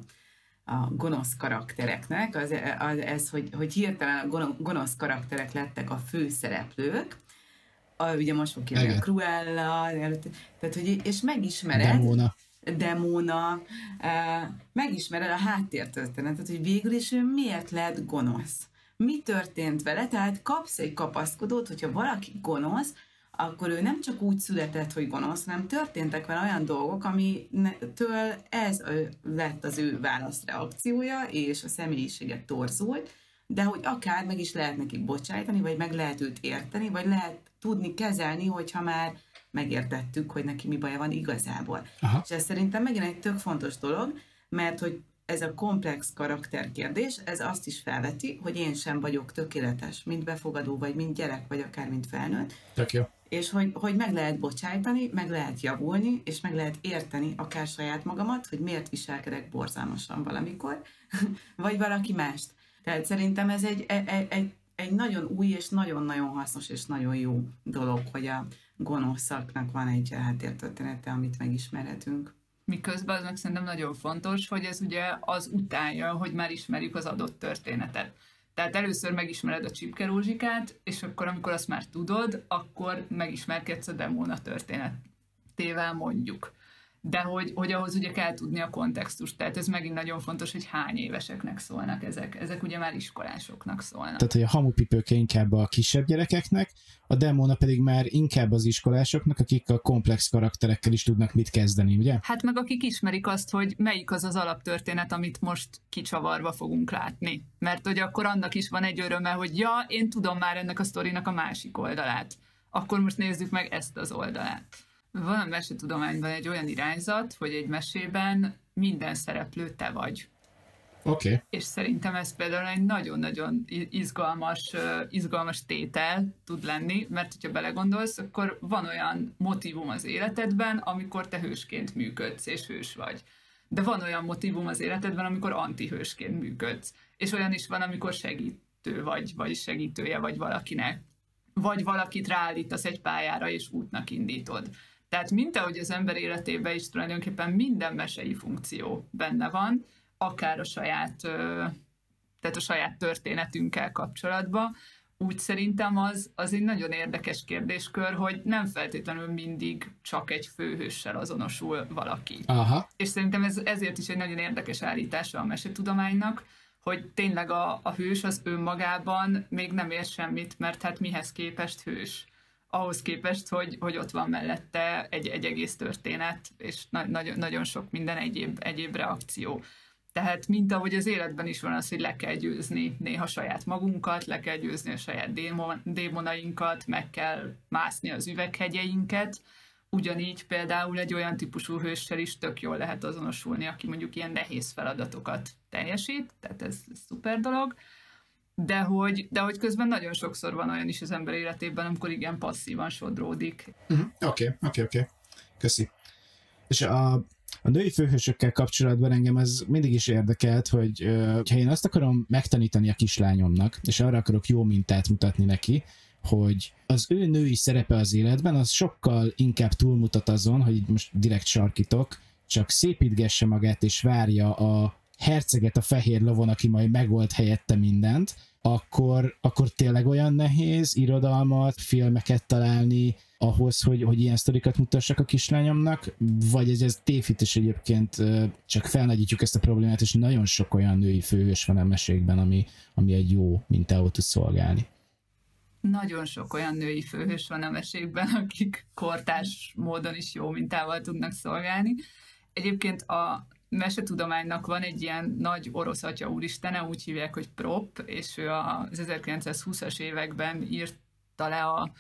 a gonosz karaktereknek, az, az, ez, hogy, hogy hirtelen a gonosz karakterek lettek a főszereplők, a, ugye most fog kérni a Cruella, előtt, tehát, hogy, és megismered... Demóna. Demóna, eh, megismered a háttértörténetet, hogy végül is ő miért lett gonosz. Mi történt vele? Tehát kapsz egy kapaszkodót, hogyha valaki gonosz, akkor ő nem csak úgy született, hogy gonosz, hanem történtek vele olyan dolgok, amitől ez lett az ő válaszreakciója, és a személyiséget torzult, de hogy akár meg is lehet neki bocsájtani, vagy meg lehet őt érteni, vagy lehet tudni kezelni, hogyha már megértettük, hogy neki mi baja van igazából. Aha. És ez szerintem megint egy tök fontos dolog, mert hogy ez a komplex karakterkérdés, ez azt is felveti, hogy én sem vagyok tökéletes, mint befogadó, vagy mint gyerek, vagy akár mint felnőtt. Tök jó. És hogy, hogy meg lehet bocsájtani, meg lehet javulni, és meg lehet érteni akár saját magamat, hogy miért viselkedek borzalmasan valamikor, vagy valaki mást. Tehát szerintem ez egy, egy, egy, egy nagyon új, és nagyon-nagyon hasznos, és nagyon jó dolog, hogy a gonoszaknak van egy háttértörténete, amit megismerhetünk. Miközben az meg szerintem nagyon fontos, hogy ez ugye az utánja, hogy már ismerjük az adott történetet. Tehát először megismered a Csipke Rózsikát, és akkor, amikor azt már tudod, akkor megismerkedsz a Demóna történetével mondjuk. De hogy, hogy ahhoz ugye kell tudni a kontextust, tehát ez megint nagyon fontos, hogy hány éveseknek szólnak ezek. Ezek ugye már iskolásoknak szólnak. Tehát, hogy a Hamupipőke inkább a kisebb gyerekeknek, a Demóna pedig már inkább az iskolásoknak, akik a komplex karakterekkel is tudnak mit kezdeni, ugye? Hát meg akik ismerik azt, hogy melyik az az alaptörténet, amit most kicsavarva fogunk látni. Mert hogy akkor annak is van egy öröme, hogy ja, én tudom már ennek a sztorinak a másik oldalát. Akkor most nézzük meg ezt az oldalát. Van a mesetudományban egy olyan irányzat, hogy egy mesében minden szereplő te vagy. Oké. Okay. És szerintem ez például egy nagyon-nagyon izgalmas, izgalmas tétel tud lenni, mert hogyha belegondolsz, akkor van olyan motívum az életedben, amikor te hősként működsz, és hős vagy. De van olyan motívum az életedben, amikor antihősként működsz. És olyan is van, amikor segítő vagy, vagy segítője vagy valakinek. Vagy valakit ráállítasz egy pályára, és útnak indítod. Tehát mint ahogy az ember életében is tulajdonképpen minden mesei funkció benne van, akár a saját, tehát a saját történetünkkel kapcsolatban, úgy szerintem az, az egy nagyon érdekes kérdéskör, hogy nem feltétlenül mindig csak egy főhőssel azonosul valaki. Aha. És szerintem ez, ezért is egy nagyon érdekes állítása a mesetudománynak, hogy tényleg a, a hős az önmagában még nem ér semmit, mert hát mihez képest hős? Ahhoz képest, hogy, hogy ott van mellette egy, egy egész történet, és na, nagyon, nagyon sok minden egyéb, egyéb reakció. Tehát mint ahogy az életben is van az, hogy le kell győzni néha saját magunkat, le kell győzni a saját démon, démonainkat, meg kell mászni az üveghegyeinket, ugyanígy például egy olyan típusú hőssel is tök jól lehet azonosulni, aki mondjuk ilyen nehéz feladatokat teljesít, tehát ez, ez szuper dolog. De hogy, de hogy közben nagyon sokszor van olyan is az ember életében, amikor igen passzívan sodródik. Oké, oké, oké. Köszi. És a, A női főhősökkel kapcsolatban engem ez mindig is érdekelt, hogy ha én azt akarom megtanítani a kislányomnak, és arra akarok jó mintát mutatni neki, hogy az ő női szerepe az életben, az sokkal inkább túlmutat azon, hogy így most direkt sarkítok, csak szépítgesse magát és várja a herceget a fehér lovon, aki majd megold helyette mindent, akkor, akkor tényleg olyan nehéz irodalmat, filmeket találni ahhoz, hogy, hogy ilyen sztorikat mutassak a kislányomnak, vagy ez, ez tévhit, és egyébként csak felnagyítjuk ezt a problémát, és nagyon sok olyan női főhős van a mesékben, ami, ami egy jó mintául tud szolgálni. Nagyon sok olyan női főhős van a mesékben, akik kortárs módon is jó mintával tudnak szolgálni. Egyébként a mesetudománynak van egy ilyen nagy orosz atya úristene, úgy hívják, hogy Propp, és ő az ezerkilencszázhúszas években írta le a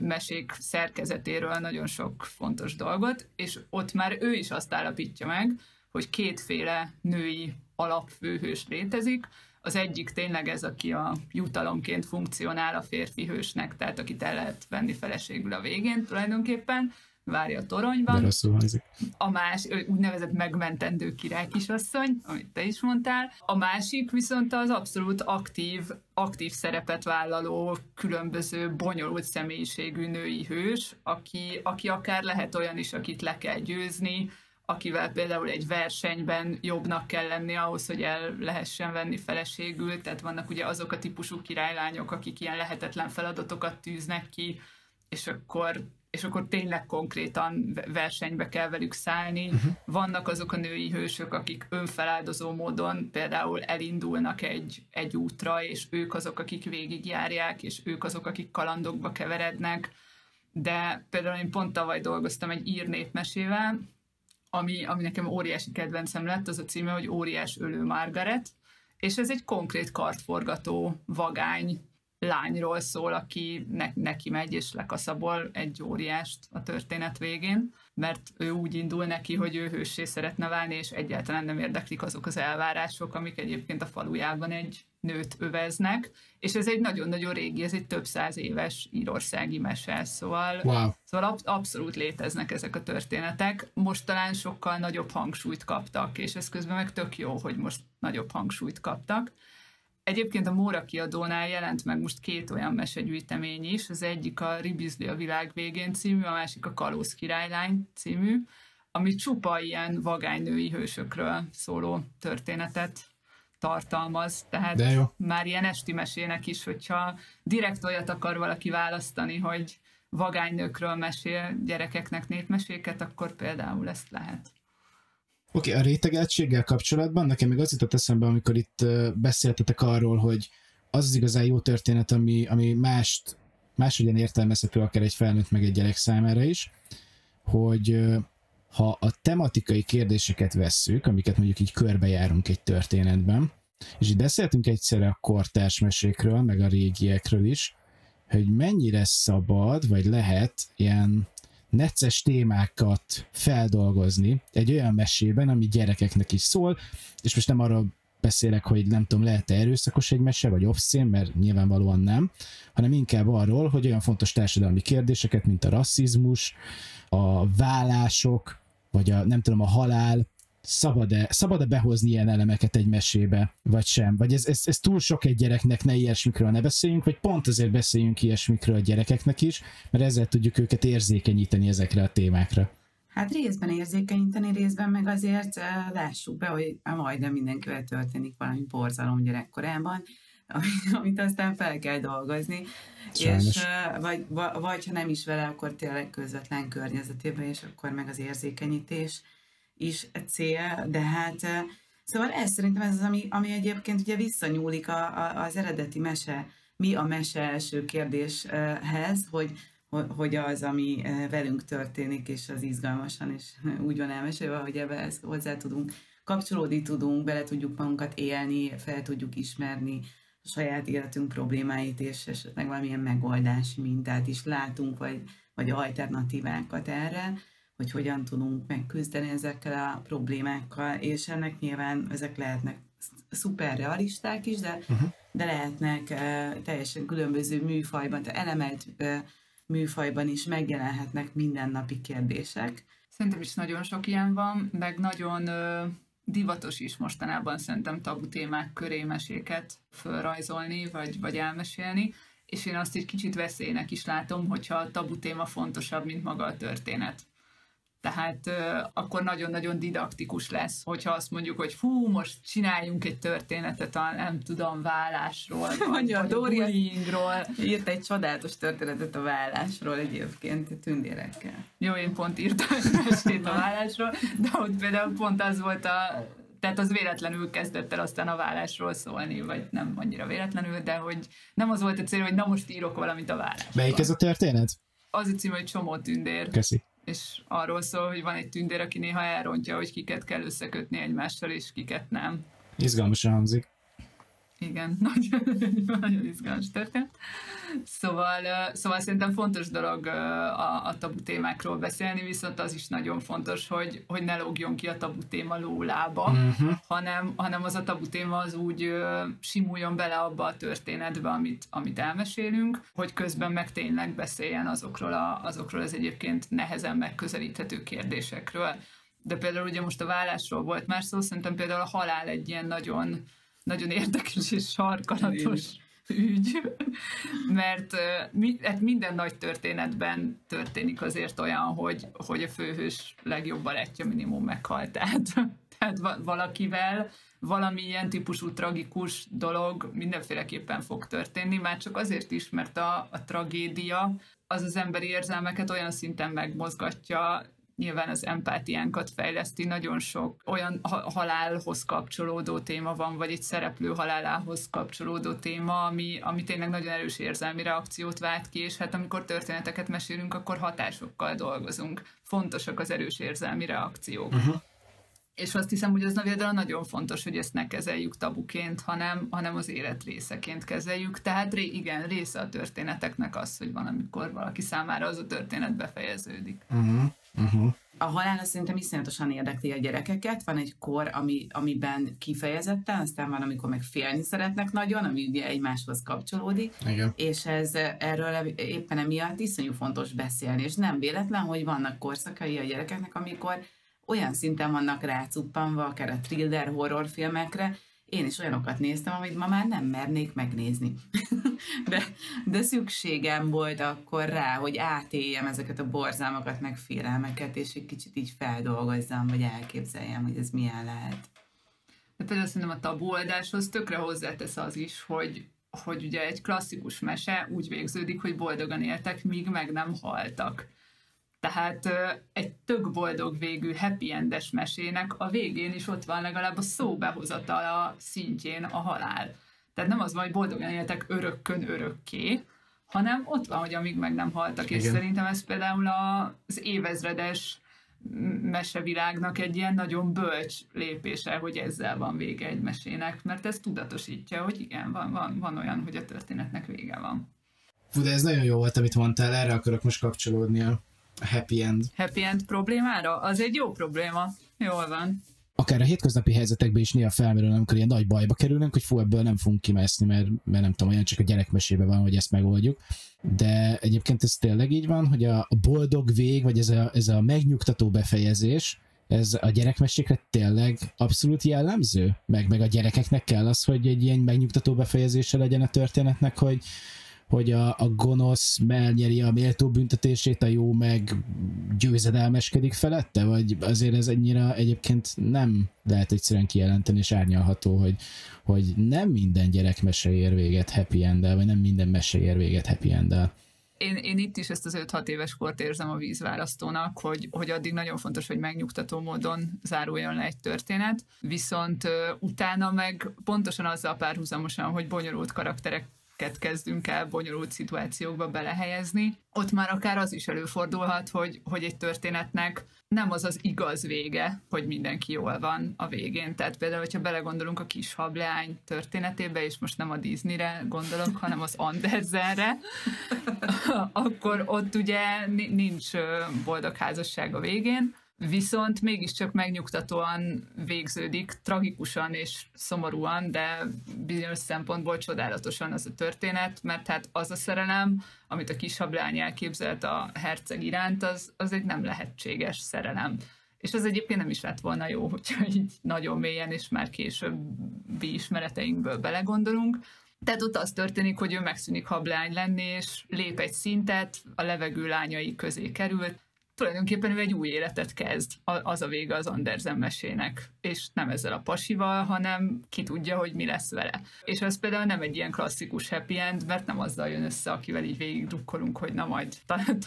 mesék szerkezetéről nagyon sok fontos dolgot, és ott már ő is azt állapítja meg, hogy kétféle női alapfőhős létezik. Az egyik tényleg ez, aki a jutalomként funkcionál a férfi hősnek, tehát akit el lehet venni feleségül a végén tulajdonképpen, várja a toronyban. A másik, úgynevezett megmentendő király kisasszony, amit te is mondtál. A másik viszont az abszolút aktív, aktív szerepet vállaló, különböző bonyolult személyiségű női hős, aki, aki akár lehet olyan is, akit le kell győzni, akivel például egy versenyben jobbnak kell lenni ahhoz, hogy el lehessen venni feleségül, tehát vannak ugye azok a típusú királylányok, akik ilyen lehetetlen feladatokat tűznek ki, és akkor, és akkor tényleg konkrétan versenybe kell velük szállni. Uh-huh. Vannak azok a női hősök, akik önfeláldozó módon például elindulnak egy, egy útra, és ők azok, akik végigjárják, és ők azok, akik kalandokba keverednek. De például én pont tavaly dolgoztam egy ír népmesével, Ami, ami nekem óriási kedvencem lett, az a címe, hogy Óriás ölő Margaret, és ez egy konkrét kartforgató vagány lányról szól, aki ne, neki megy és lekaszabol egy óriást a történet végén, mert ő úgy indul neki, hogy ő hőssé szeretne válni, és egyáltalán nem érdeklik azok az elvárások, amik egyébként a falujában egy nőt öveznek, és ez egy nagyon-nagyon régi, ez egy több száz éves írországi mese, szóval, wow. szóval ab, abszolút léteznek ezek a történetek. Most talán sokkal nagyobb hangsúlyt kaptak, és ez közben meg tök jó, hogy most nagyobb hangsúlyt kaptak. Egyébként a Móra kiadónál jelent meg most két olyan mesegyűjtemény is, az egyik a Ribizli a világ végén című, a másik a Kalósz királylány című, ami csupa ilyen vagány női hősökről szóló történetet tartalmaz, tehát már ilyen esti mesének is, hogyha direkt olyat akar valaki választani, hogy vagánynőkről mesél gyerekeknek népmeséket, akkor például ezt lehet. Oké, okay, a rétegeltséggel kapcsolatban nekem még az jutott eszembe, amikor itt beszéltetek arról, hogy az az igazán jó történet, ami, ami mást, máshogyan értelmezhető akár egy felnőtt meg egy gyerek számára is, hogy ha a tematikai kérdéseket vesszük, amiket mondjuk így körbejárunk egy történetben, és így beszéltünk egyszerre a kortárs mesékről, meg a régiekről is, hogy mennyire szabad, vagy lehet ilyen necces témákat feldolgozni egy olyan mesében, ami gyerekeknek is szól, és most nem arra beszélek, hogy nem tudom, lehet-e erőszakos egy mese, vagy obszén, mert nyilvánvalóan nem, hanem inkább arról, hogy olyan fontos társadalmi kérdéseket, mint a rasszizmus, a vállások, vagy a, nem tudom, a halál, szabad-e, szabad-e behozni ilyen elemeket egy mesébe, vagy sem? Vagy ez, ez, ez túl sok egy gyereknek, ne ilyesmikről ne beszéljünk, vagy pont azért beszéljünk ilyesmikről a gyerekeknek is, mert ezzel tudjuk őket érzékenyíteni ezekre a témákra. Hát részben érzékenyíteni, részben meg azért lássuk be, hogy majdnem mindenkivel történik valami borzalom gyerekkorában, amit, amit aztán fel kell dolgozni. Sajnos. És vagy, vagy ha nem is vele, akkor tényleg közvetlen környezetében, és akkor meg az érzékenyítés is cél, de hát szóval ez szerintem ez az, ami, ami egyébként ugye visszanyúlik a, a, az eredeti mese, mi a mese első kérdéshez, hogy, hogy az, ami velünk történik, és az izgalmasan, és úgy van elmesélve, hogy ebbe hozzá tudunk kapcsolódni, tudunk, bele tudjuk magunkat élni, fel tudjuk ismerni a saját életünk problémáit, és esetleg valamilyen megoldási mintát is látunk, vagy, vagy alternatívákat erre, hogy hogyan tudunk megküzdeni ezekkel a problémákkal, és ennek nyilván ezek lehetnek szuper realisták is, de, uh-huh. de lehetnek uh, teljesen különböző műfajban, tehát elemelt uh, műfajban is megjelenhetnek mindennapi kérdések. Szerintem is nagyon sok ilyen van, meg nagyon ö, divatos is mostanában szerintem tabu témák köré meséket felrajzolni, vagy, vagy elmesélni, és én azt egy kicsit veszélynek is látom, hogyha a tabu téma fontosabb, mint maga a történet. Tehát ö, akkor nagyon-nagyon didaktikus lesz, hogyha azt mondjuk, hogy hú, most csináljunk egy történetet a, nem tudom, vállásról, vagy a bullyingról. Írt egy csodálatos történetet a vállásról egyébként, tündérekkel. Jó, én pont írtam egy mesét a vállásról, de ott például pont az volt a... Tehát az véletlenül kezdett el aztán a vállásról szólni, vagy nem annyira véletlenül, de hogy nem az volt a cél, hogy na most írok valamit a vállásról. Melyik ez a történet? Az a cím, hogy Csomó tündér. Köszi. És arról szól, hogy van egy tündér, aki néha elrontja, hogy kiket kell összekötni egymással, és kiket nem. Izgalmasan hangzik. Igen, nagyon, nagyon izgalmas történet. Szóval, szóval szerintem fontos dolog a, a tabu témákról beszélni, viszont az is nagyon fontos, hogy, hogy ne lógjon ki a tabu téma lólába, uh-huh. hanem, hanem az a tabu téma az úgy simuljon bele abba a történetbe, amit, amit elmesélünk, hogy közben meg tényleg beszéljen azokról, a, azokról az egyébként nehezen megközelíthető kérdésekről. De például ugye most a vállásról volt már szó, szerintem például a halál egy ilyen nagyon nagyon érdekes és sarkalatos ügy, mert hát minden nagy történetben történik azért olyan, hogy, hogy a főhős legjobb barátja minimum meghal. Tehát, tehát valakivel valamilyen típusú tragikus dolog mindenféleképpen fog történni, már csak azért is, mert a, a tragédia az az emberi érzelmeket olyan szinten megmozgatja, nyilván az empátiánkat fejleszti, nagyon sok olyan halálhoz kapcsolódó téma van, vagy egy szereplő halálához kapcsolódó téma, ami, ami tényleg nagyon erős érzelmi reakciót vált ki, és hát amikor történeteket mesélünk, akkor hatásokkal dolgozunk. Fontosak az erős érzelmi reakciók. Uh-huh. És azt hiszem, hogy az például nagyon fontos, hogy ezt ne kezeljük tabuként, hanem, hanem az élet részeként kezeljük. Tehát igen, része a történeteknek az, hogy van, amikor valaki számára az a történet befejeződik. Uh-huh. Uh-huh. A halál az szerintem iszonyatosan érdekli a gyerekeket, van egy kor, ami, amiben kifejezetten, aztán van, amikor meg félni szeretnek nagyon, ami ugye egymáshoz kapcsolódik, igen. És ez erről éppen emiatt iszonyú fontos beszélni, és nem véletlen, hogy vannak korszakai a gyerekeknek, amikor olyan szinten vannak rácuppanva, akár a thriller, horror filmekre. Én is olyanokat néztem, amit ma már nem mernék megnézni. de, de szükségem volt akkor rá, hogy átéljem ezeket a borzalmakat, meg félelmeket, és egy kicsit így feldolgozzam, vagy elképzeljem, hogy ez milyen lehet. De például szerintem a tabu oldáshoz tökre hozzátesz az is, hogy, hogy ugye egy klasszikus mese úgy végződik, hogy boldogan éltek, míg meg nem haltak. Tehát egy tök boldog végű happy endes mesének a végén is ott van legalább a szóbehozatala szintjén a halál. Tehát nem az van, hogy boldogan éltek örökkön örökké, hanem ott van, hogy amíg meg nem haltak. Igen. És szerintem ez például az évezredes mesevilágnak egy ilyen nagyon bölcs lépése, hogy ezzel van vége egy mesének, mert ez tudatosítja, hogy igen, van, van, van olyan, hogy a történetnek vége van. De ez nagyon jó volt, amit mondtál, erre akarok most kapcsolódnia. A happy end. Happy end problémára? Az egy jó probléma. Jól van. Akár a hétköznapi helyzetekben is néha felmerül, amikor ilyen nagy bajba kerülünk, hogy fú, ebből nem fogunk kimászni, mert, mert nem tudom, olyan csak a gyerekmesében van, hogy ezt megoldjuk. De egyébként ez tényleg így van, hogy a boldog vég, vagy ez a, ez a megnyugtató befejezés, ez a gyerekmesékre tényleg abszolút jellemző? Meg, meg a gyerekeknek kell az, hogy egy ilyen megnyugtató befejezése legyen a történetnek, hogy hogy a, a gonosz elnyeri a méltó büntetését, a jó meg győzedelmeskedik felette? Vagy azért ez ennyire egyébként nem lehet egyszerűen kijelenteni és árnyalható, hogy, hogy nem minden gyerekmese ér véget happy enddel, vagy nem minden mese ér véget happy enddel. Én, én itt is ezt az öt-hat éves kort érzem a vízválasztónak, hogy, hogy addig nagyon fontos, hogy megnyugtató módon záruljon le egy történet, viszont utána meg pontosan azzal párhuzamosan, hogy bonyolult karakterek kezdünk el bonyolult szituációkba belehelyezni. Ott már akár az is előfordulhat, hogy, hogy egy történetnek nem az az igaz vége, hogy mindenki jól van a végén. Tehát például, hogyha belegondolunk a kis hableány történetébe, és most nem a Disneyre gondolok, hanem az Andersenre, akkor ott ugye nincs boldog házasság a végén, viszont mégiscsak megnyugtatóan végződik, tragikusan és szomorúan, de bizonyos szempontból csodálatosan az a történet, mert hát az a szerelem, amit a kishablány elképzelt a herceg iránt, az, az egy nem lehetséges szerelem. És az egyébként nem is lett volna jó, hogyha így nagyon mélyen és már későbbi ismereteinkből belegondolunk. Tehát ott az történik, hogy ő megszűnik hablány lenni, és lép egy szintet, a levegő lányai közé került. Tulajdonképpen ő egy új életet kezd, az a vége az Andersen mesének, és nem ezzel a pasival, hanem ki tudja, hogy mi lesz vele. És ez például nem egy ilyen klasszikus happy end, mert nem azzal jön össze, akivel így végig drukkolunk, hogy na majd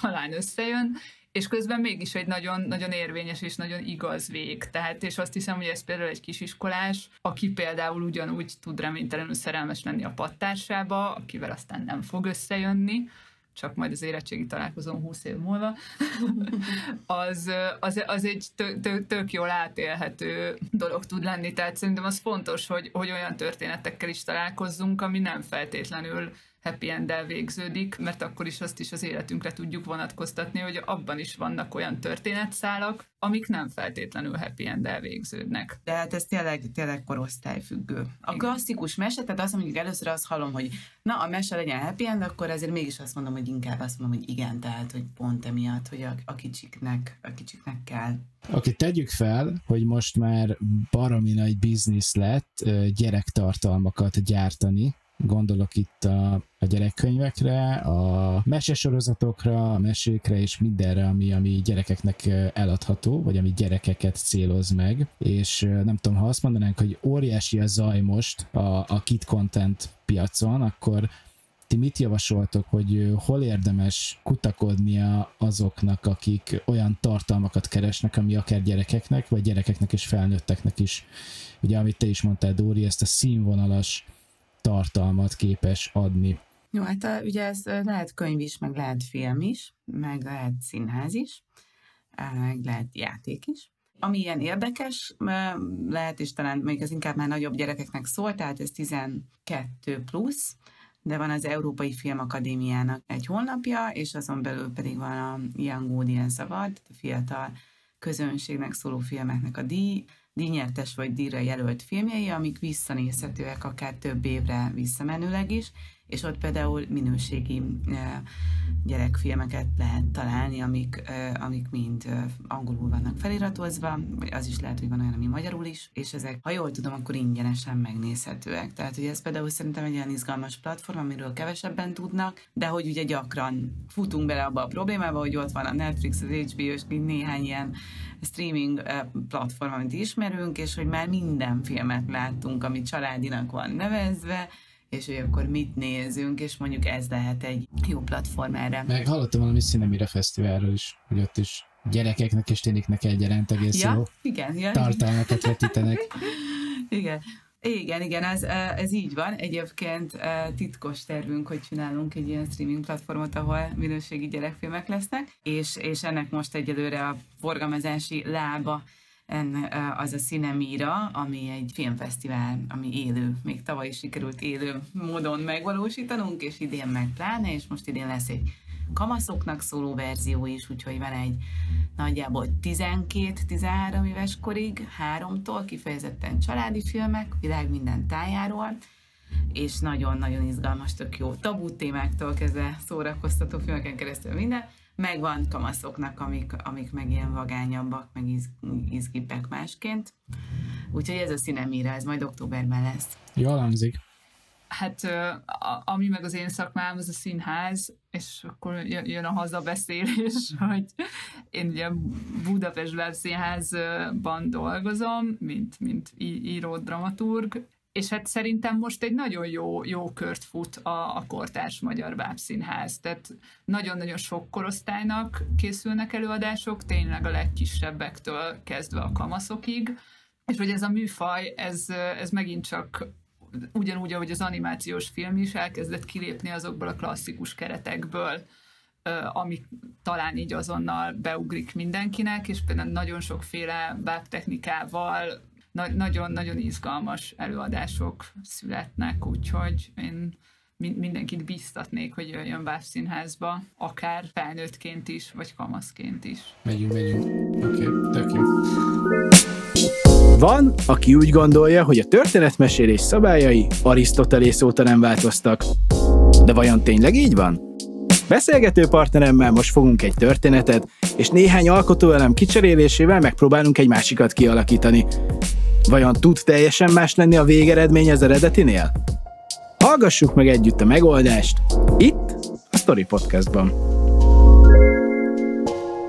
talán összejön, és közben mégis egy nagyon, nagyon érvényes és nagyon igaz vég. Tehát, és azt hiszem, hogy ez például egy kisiskolás, aki például ugyanúgy tud reménytelenül szerelmes lenni a pattársába, akivel aztán nem fog összejönni, csak majd az érettségi találkozón húsz év múlva, az, az, az egy tök, tök jól átélhető dolog tud lenni. Tehát szerintem az fontos, hogy, hogy olyan történetekkel is találkozzunk, ami nem feltétlenül happy enddel végződik, mert akkor is azt is az életünkre tudjuk vonatkoztatni, hogy abban is vannak olyan történetszálak, amik nem feltétlenül happy enddel végződnek. De hát ez tényleg, tényleg korosztályfüggő. A igen. Klasszikus mese, tehát azt mondjuk először azt hallom, hogy na, a mese legyen happy end, akkor azért mégis azt mondom, hogy inkább azt mondom, hogy igen, tehát, hogy pont emiatt, hogy a, a, kicsiknek, a kicsiknek kell. Oké, tegyük fel, hogy most már baromi nagy biznisz lett gyerektartalmakat gyártani. Gondolok itt a, a gyerekkönyvekre, a mesesorozatokra, a mesékre és mindenre, ami, ami gyerekeknek eladható, vagy ami gyerekeket céloz meg. És nem tudom, ha azt mondanánk, hogy óriási a zaj most a, a kid content piacon, akkor ti mit javasoltok, hogy hol érdemes kutakodnia azoknak, akik olyan tartalmakat keresnek, ami akár gyerekeknek, vagy gyerekeknek és felnőtteknek is. Ugye, amit te is mondtál, Dóri, ezt a színvonalas tartalmat képes adni. Jó, hát a, ugye ez lehet könyv is, meg lehet film is, meg lehet színház is, meg lehet játék is. Ami ilyen érdekes, lehet is talán, még az inkább már nagyobb gyerekeknek szól, tehát ez tizenkét plusz, de van az Európai Film Akadémiának egy honlapja, és azon belül pedig van a Young God ilyen szabad, fiatal közönségnek szóló filmeknek a díj, díjnyertes vagy díjra jelölt filmjei, amik visszanézhetőek akár több évre visszamenőleg is, és ott például minőségi gyerekfilmeket lehet találni, amik, amik mind angolul vannak feliratozva, vagy az is lehet, hogy van olyan, ami magyarul is, és ezek, ha jól tudom, akkor ingyenesen megnézhetőek. Tehát, hogy ez például szerintem egy olyan izgalmas platform, amiről kevesebben tudnak, de hogy ugye gyakran futunk bele abba a problémába, hogy ott van a Netflix, az há bé o, és néhány ilyen streaming platform, amit ismerünk, és hogy már minden filmet láttunk, ami családinak van nevezve, és hogy akkor mit nézünk, és mondjuk ez lehet egy jó platform erre. Meg hallottam valami Cinemira Fesztiválról is, hogy ott is gyerekeknek és tényeknek egyaránt egész ja, jó igen, ja, tartalmakat igen. vetítenek. Igen, igen, igen ez, ez így van. Egyébként titkos tervünk, hogy csinálunk egy ilyen streaming platformot, ahol minőségi gyerekfilmek lesznek, és, és ennek most egyelőre a forgalmazási lába En, az a Cinemira, ami egy filmfesztivál, ami élő, még tavaly is sikerült élő módon megvalósítanunk, és idén meg pláne, és most idén lesz egy kamaszoknak szóló verzió is, úgyhogy van egy nagyjából tizenkét-tizenhárom éves korig, háromtól kifejezetten családi filmek, világ minden tájáról, és nagyon-nagyon izgalmas, tök jó tabú témáktól kezdve szórakoztató filmeken keresztül minden. Meg van kamaszoknak, amik, amik meg ilyen vagányabbak, meg iz, izgibbek másként. Úgyhogy ez a Cinemira, ez majd októberben lesz. Jól hangzik. Hát a, ami meg az én szakmám, az a színház, és akkor jön a hazabeszélés, hogy én ugye Budapest Bábszínházban dolgozom, mint, mint író, dramaturg, és hát szerintem most egy nagyon jó, jó kört fut a, a kortárs magyar bábszínház. Tehát nagyon-nagyon sok korosztálynak készülnek előadások, tényleg a legkisebbektől kezdve a kamaszokig, és hogy ez a műfaj, ez, ez megint csak ugyanúgy, ahogy az animációs film is elkezdett kilépni azokból a klasszikus keretekből, ami talán így azonnal beugrik mindenkinek, és például nagyon sokféle bábtechnikával nagyon-nagyon izgalmas előadások születnek, úgyhogy én mindenkit bíztatnék, hogy jöjjön bábszínházba, akár felnőttként is, vagy kamaszként is. Megyünk, megyünk. Oké, okay, tök jó. Van, aki úgy gondolja, hogy a történetmesélés szabályai Arisztotelész óta nem változtak. De vajon tényleg így van? Beszélgető partneremmel most fogunk egy történetet, és néhány alkotóelem kicserélésével megpróbálunk egy másikat kialakítani. Vajon tud teljesen más lenni a végeredmény az eredetinél? Hallgassuk meg együtt a megoldást, itt a Story Podcastban.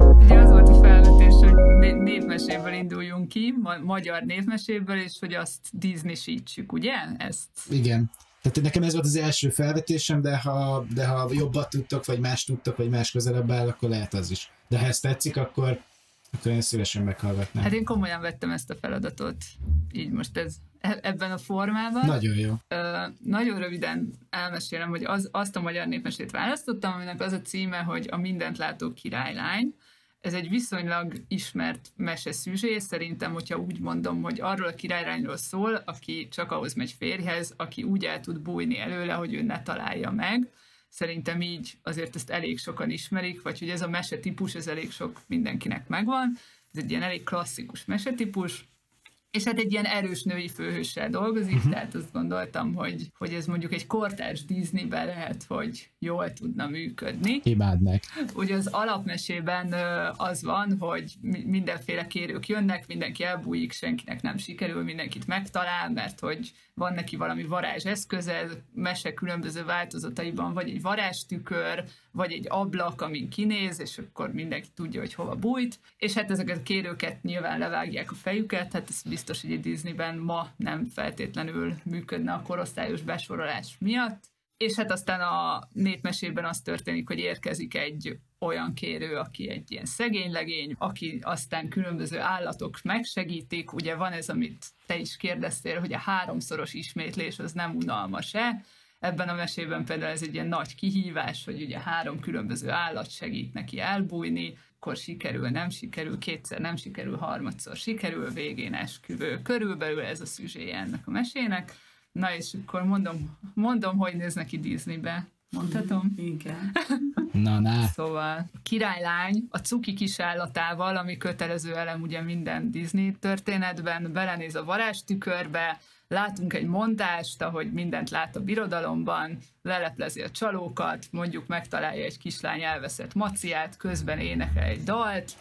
Ugye az volt a felvetés, hogy névmeséből induljunk ki, ma- magyar névmeséből, és hogy azt Disney-sítsük, ugye? Ezt. Igen. Tehát nekem ez volt az első felvetésem, de ha, de ha jobbat tudtok, vagy más tudtok, vagy más közelebb áll, akkor lehet az is. De ha ezt tetszik, akkor, akkor én szívesen meghallgatnám. Hát én komolyan vettem ezt a feladatot, így most ez, ebben a formában. Nagyon jó. Ö, nagyon röviden elmesélem, hogy az, azt a magyar népmesét választottam, aminek az a címe, hogy a mindent látó királylány. Ez egy viszonylag ismert meseszüzsé, szerintem, hogyha úgy mondom, hogy arról a királyrányról szól, aki csak ahhoz megy férjhez, aki úgy el tud bújni előle, hogy ő ne találja meg. Szerintem így azért ezt elég sokan ismerik, vagy hogy ez a mesetípus, ez elég sok mindenkinek megvan. Ez egy ilyen elég klasszikus mesetípus, és hát egy ilyen erős női főhőssel dolgozik, uh-huh. tehát azt gondoltam, hogy, hogy ez mondjuk egy kortárs Disneyben lehet, hogy jól tudna működni. Imádnak. Ugye az alapmesében az van, hogy mindenféle kérők jönnek, mindenki elbújik, senkinek nem sikerül, mindenkit megtalál, mert hogy van neki valami varázseszköze, mese különböző változataiban, vagy egy varázstükör, vagy egy ablak, amin kinéz, és akkor mindenki tudja, hogy hova bújt. És hát ezeket a kérőket nyilván levágják a fejüket, hát ez biztos, hogy egy Disneyben ma nem feltétlenül működne a korosztályos besorolás miatt. És hát aztán a népmesében az történik, hogy érkezik egy olyan kérő, aki egy ilyen szegény legény, aki aztán különböző állatok megsegítik. Ugye van ez, amit te is kérdeztél, hogy a háromszoros ismétlés az nem unalmas-e. Ebben a mesében például ez egy ilyen nagy kihívás, hogy ugye három különböző állat segít neki elbújni, akkor sikerül, nem sikerül, kétszer nem sikerül, harmadszor sikerül, végén esküvő. Körülbelül ez a szüzséje ennek a mesének. Na és akkor mondom, mondom hogy néz neki Disneybe. Mondhatom? Igen. Na, na. Szóval királylány a cuki kisállatával, ami kötelező elem ugye minden Disney történetben, belenéz a varázstükörbe, látunk egy mondást, ahogy mindent lát a birodalomban, leleplezi a csalókat, mondjuk megtalálja egy kislány elveszett maciát, közben énekel egy dalt,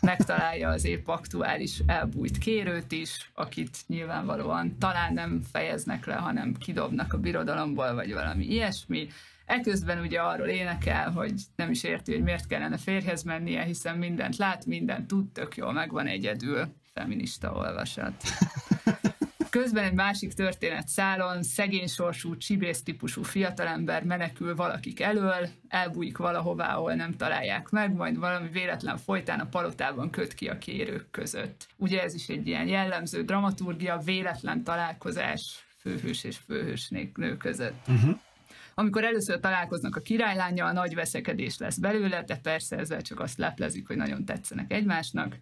megtalálja az épp aktuális elbújt kérőt is, akit nyilvánvalóan talán nem fejeznek le, hanem kidobnak a birodalomból, vagy valami ilyesmi. Eközben ugye arról énekel, hogy nem is érti, hogy miért kellene férjhez mennie, hiszen mindent lát, mindent tud, tök jól megvan egyedül. Feminista olvasat. Közben egy másik történetszálon szegény sorsú, csibész típusú fiatalember menekül valakik elől, elbújik valahová, ahol nem találják meg, majd valami véletlen folytán a palotában köt ki a kérők között. Ugye ez is egy ilyen jellemző dramaturgia, véletlen találkozás főhős és főhősnő között. Uh-huh. Amikor először találkoznak a királylánnyal, a nagy veszekedés lesz belőle, de persze ezzel csak azt leplezik, hogy nagyon tetszenek egymásnak.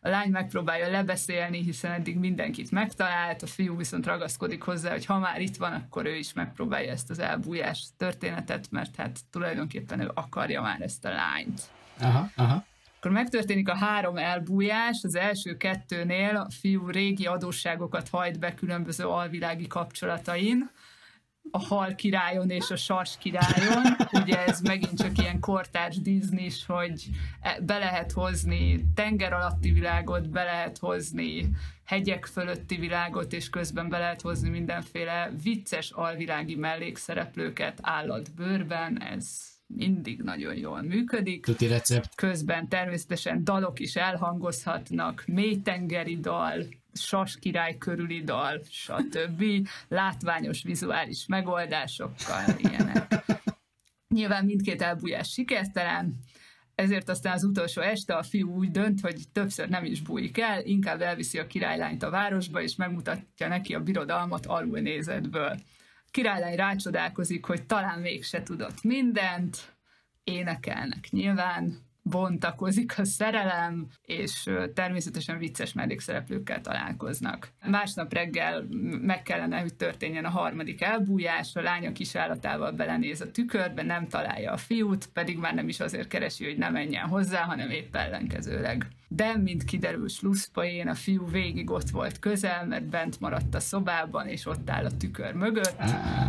A lány megpróbálja lebeszélni, hiszen eddig mindenkit megtalált, a fiú viszont ragaszkodik hozzá, hogy ha már itt van, akkor ő is megpróbálja ezt az elbújás történetet, mert hát tulajdonképpen ő akarja már ezt a lányt. Aha, aha. Akkor megtörténik a három elbújás, az első kettőnél a fiú régi adósságokat hajt be különböző alvilági kapcsolatain, a hal királyon és a sars királyon, ugye ez megint csak ilyen kortárs Disney-s, hogy be lehet hozni tenger alatti világot, be lehet hozni hegyek fölötti világot, és közben be lehet hozni mindenféle vicces alvilági mellékszereplőket állatbőrben, ez mindig nagyon jól működik. Tuti recept. Közben természetesen dalok is elhangozhatnak, mélytengeri dal, sas király körüli dal, stb. Látványos vizuális megoldásokkal, ilyenek. Nyilván mindkét elbújás sikertelen, ezért aztán az utolsó este a fiú úgy dönt, hogy többször nem is bújik el, inkább elviszi a királylányt a városba, és megmutatja neki a birodalmat alulnézetből. A királylány rácsodálkozik, hogy talán mégse tudott mindent, énekelnek nyilván, bontakozik a szerelem, és természetesen vicces mellékszereplőkkel találkoznak. Másnap reggel meg kellene, hogy történjen a harmadik elbújás, a lánya kisállatával belenéz a tükörbe, nem találja a fiút, pedig már nem is azért keresi, hogy ne menjen hozzá, hanem épp ellenkezőleg. De, mint kiderül slusszpoén, a fiú végig ott volt közel, mert bent maradt a szobában, és ott áll a tükör mögött,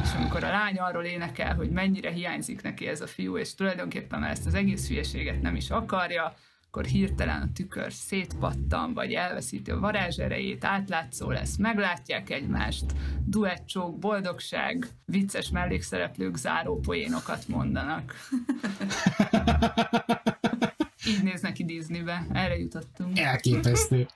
és amikor a lány arról énekel, hogy mennyire hiányzik neki ez a fiú, és tulajdonképpen ezt az egész hülyeséget nem is akarja, akkor hirtelen a tükör szétpattan, vagy elveszíti a varázserejét, átlátszó lesz, meglátják egymást, duettsók, boldogság, vicces mellékszereplők záró poénokat mondanak. Így néznek ki Disneybe, erre jutottunk. Elképesztő.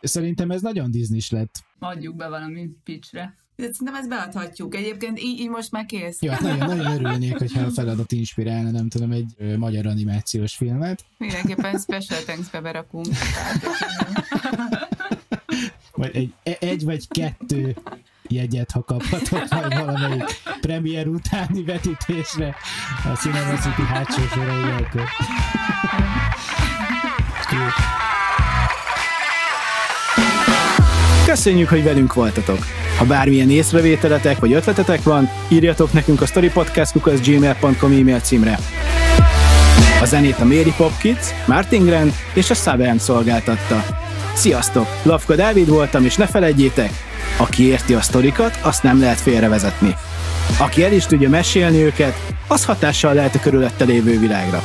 Szerintem ez nagyon Disneys lett. Adjuk be valami pitchre. Szerintem ezt beadhatjuk. Egyébként így, így most már kész. Ja, nagyon, nagyon örülnék, hogyha a feladat inspirálna, nem tudom, egy ö, magyar animációs filmet. Mindenképpen special thanks-be berakunk. Vagy egy, egy vagy kettő jegyet, ha kaphatok, vagy valamelyik premier utáni vetítésre a Cinema City hátsó sorai jelkor. Köszönjük, hogy velünk voltatok! Ha bármilyen észrevételetek vagy ötletetek van, írjatok nekünk a storypodcast kukac gmail pont com e-mail címre. A zenét a Mary Pop Kids, Martin Grand és a Sabine szolgáltatta. Sziasztok! Lavka Dávid voltam, és ne feledjétek, aki érti a sztorikat, azt nem lehet félrevezetni. Aki el is tudja mesélni őket, az hatással lehet a körülötte lévő világra.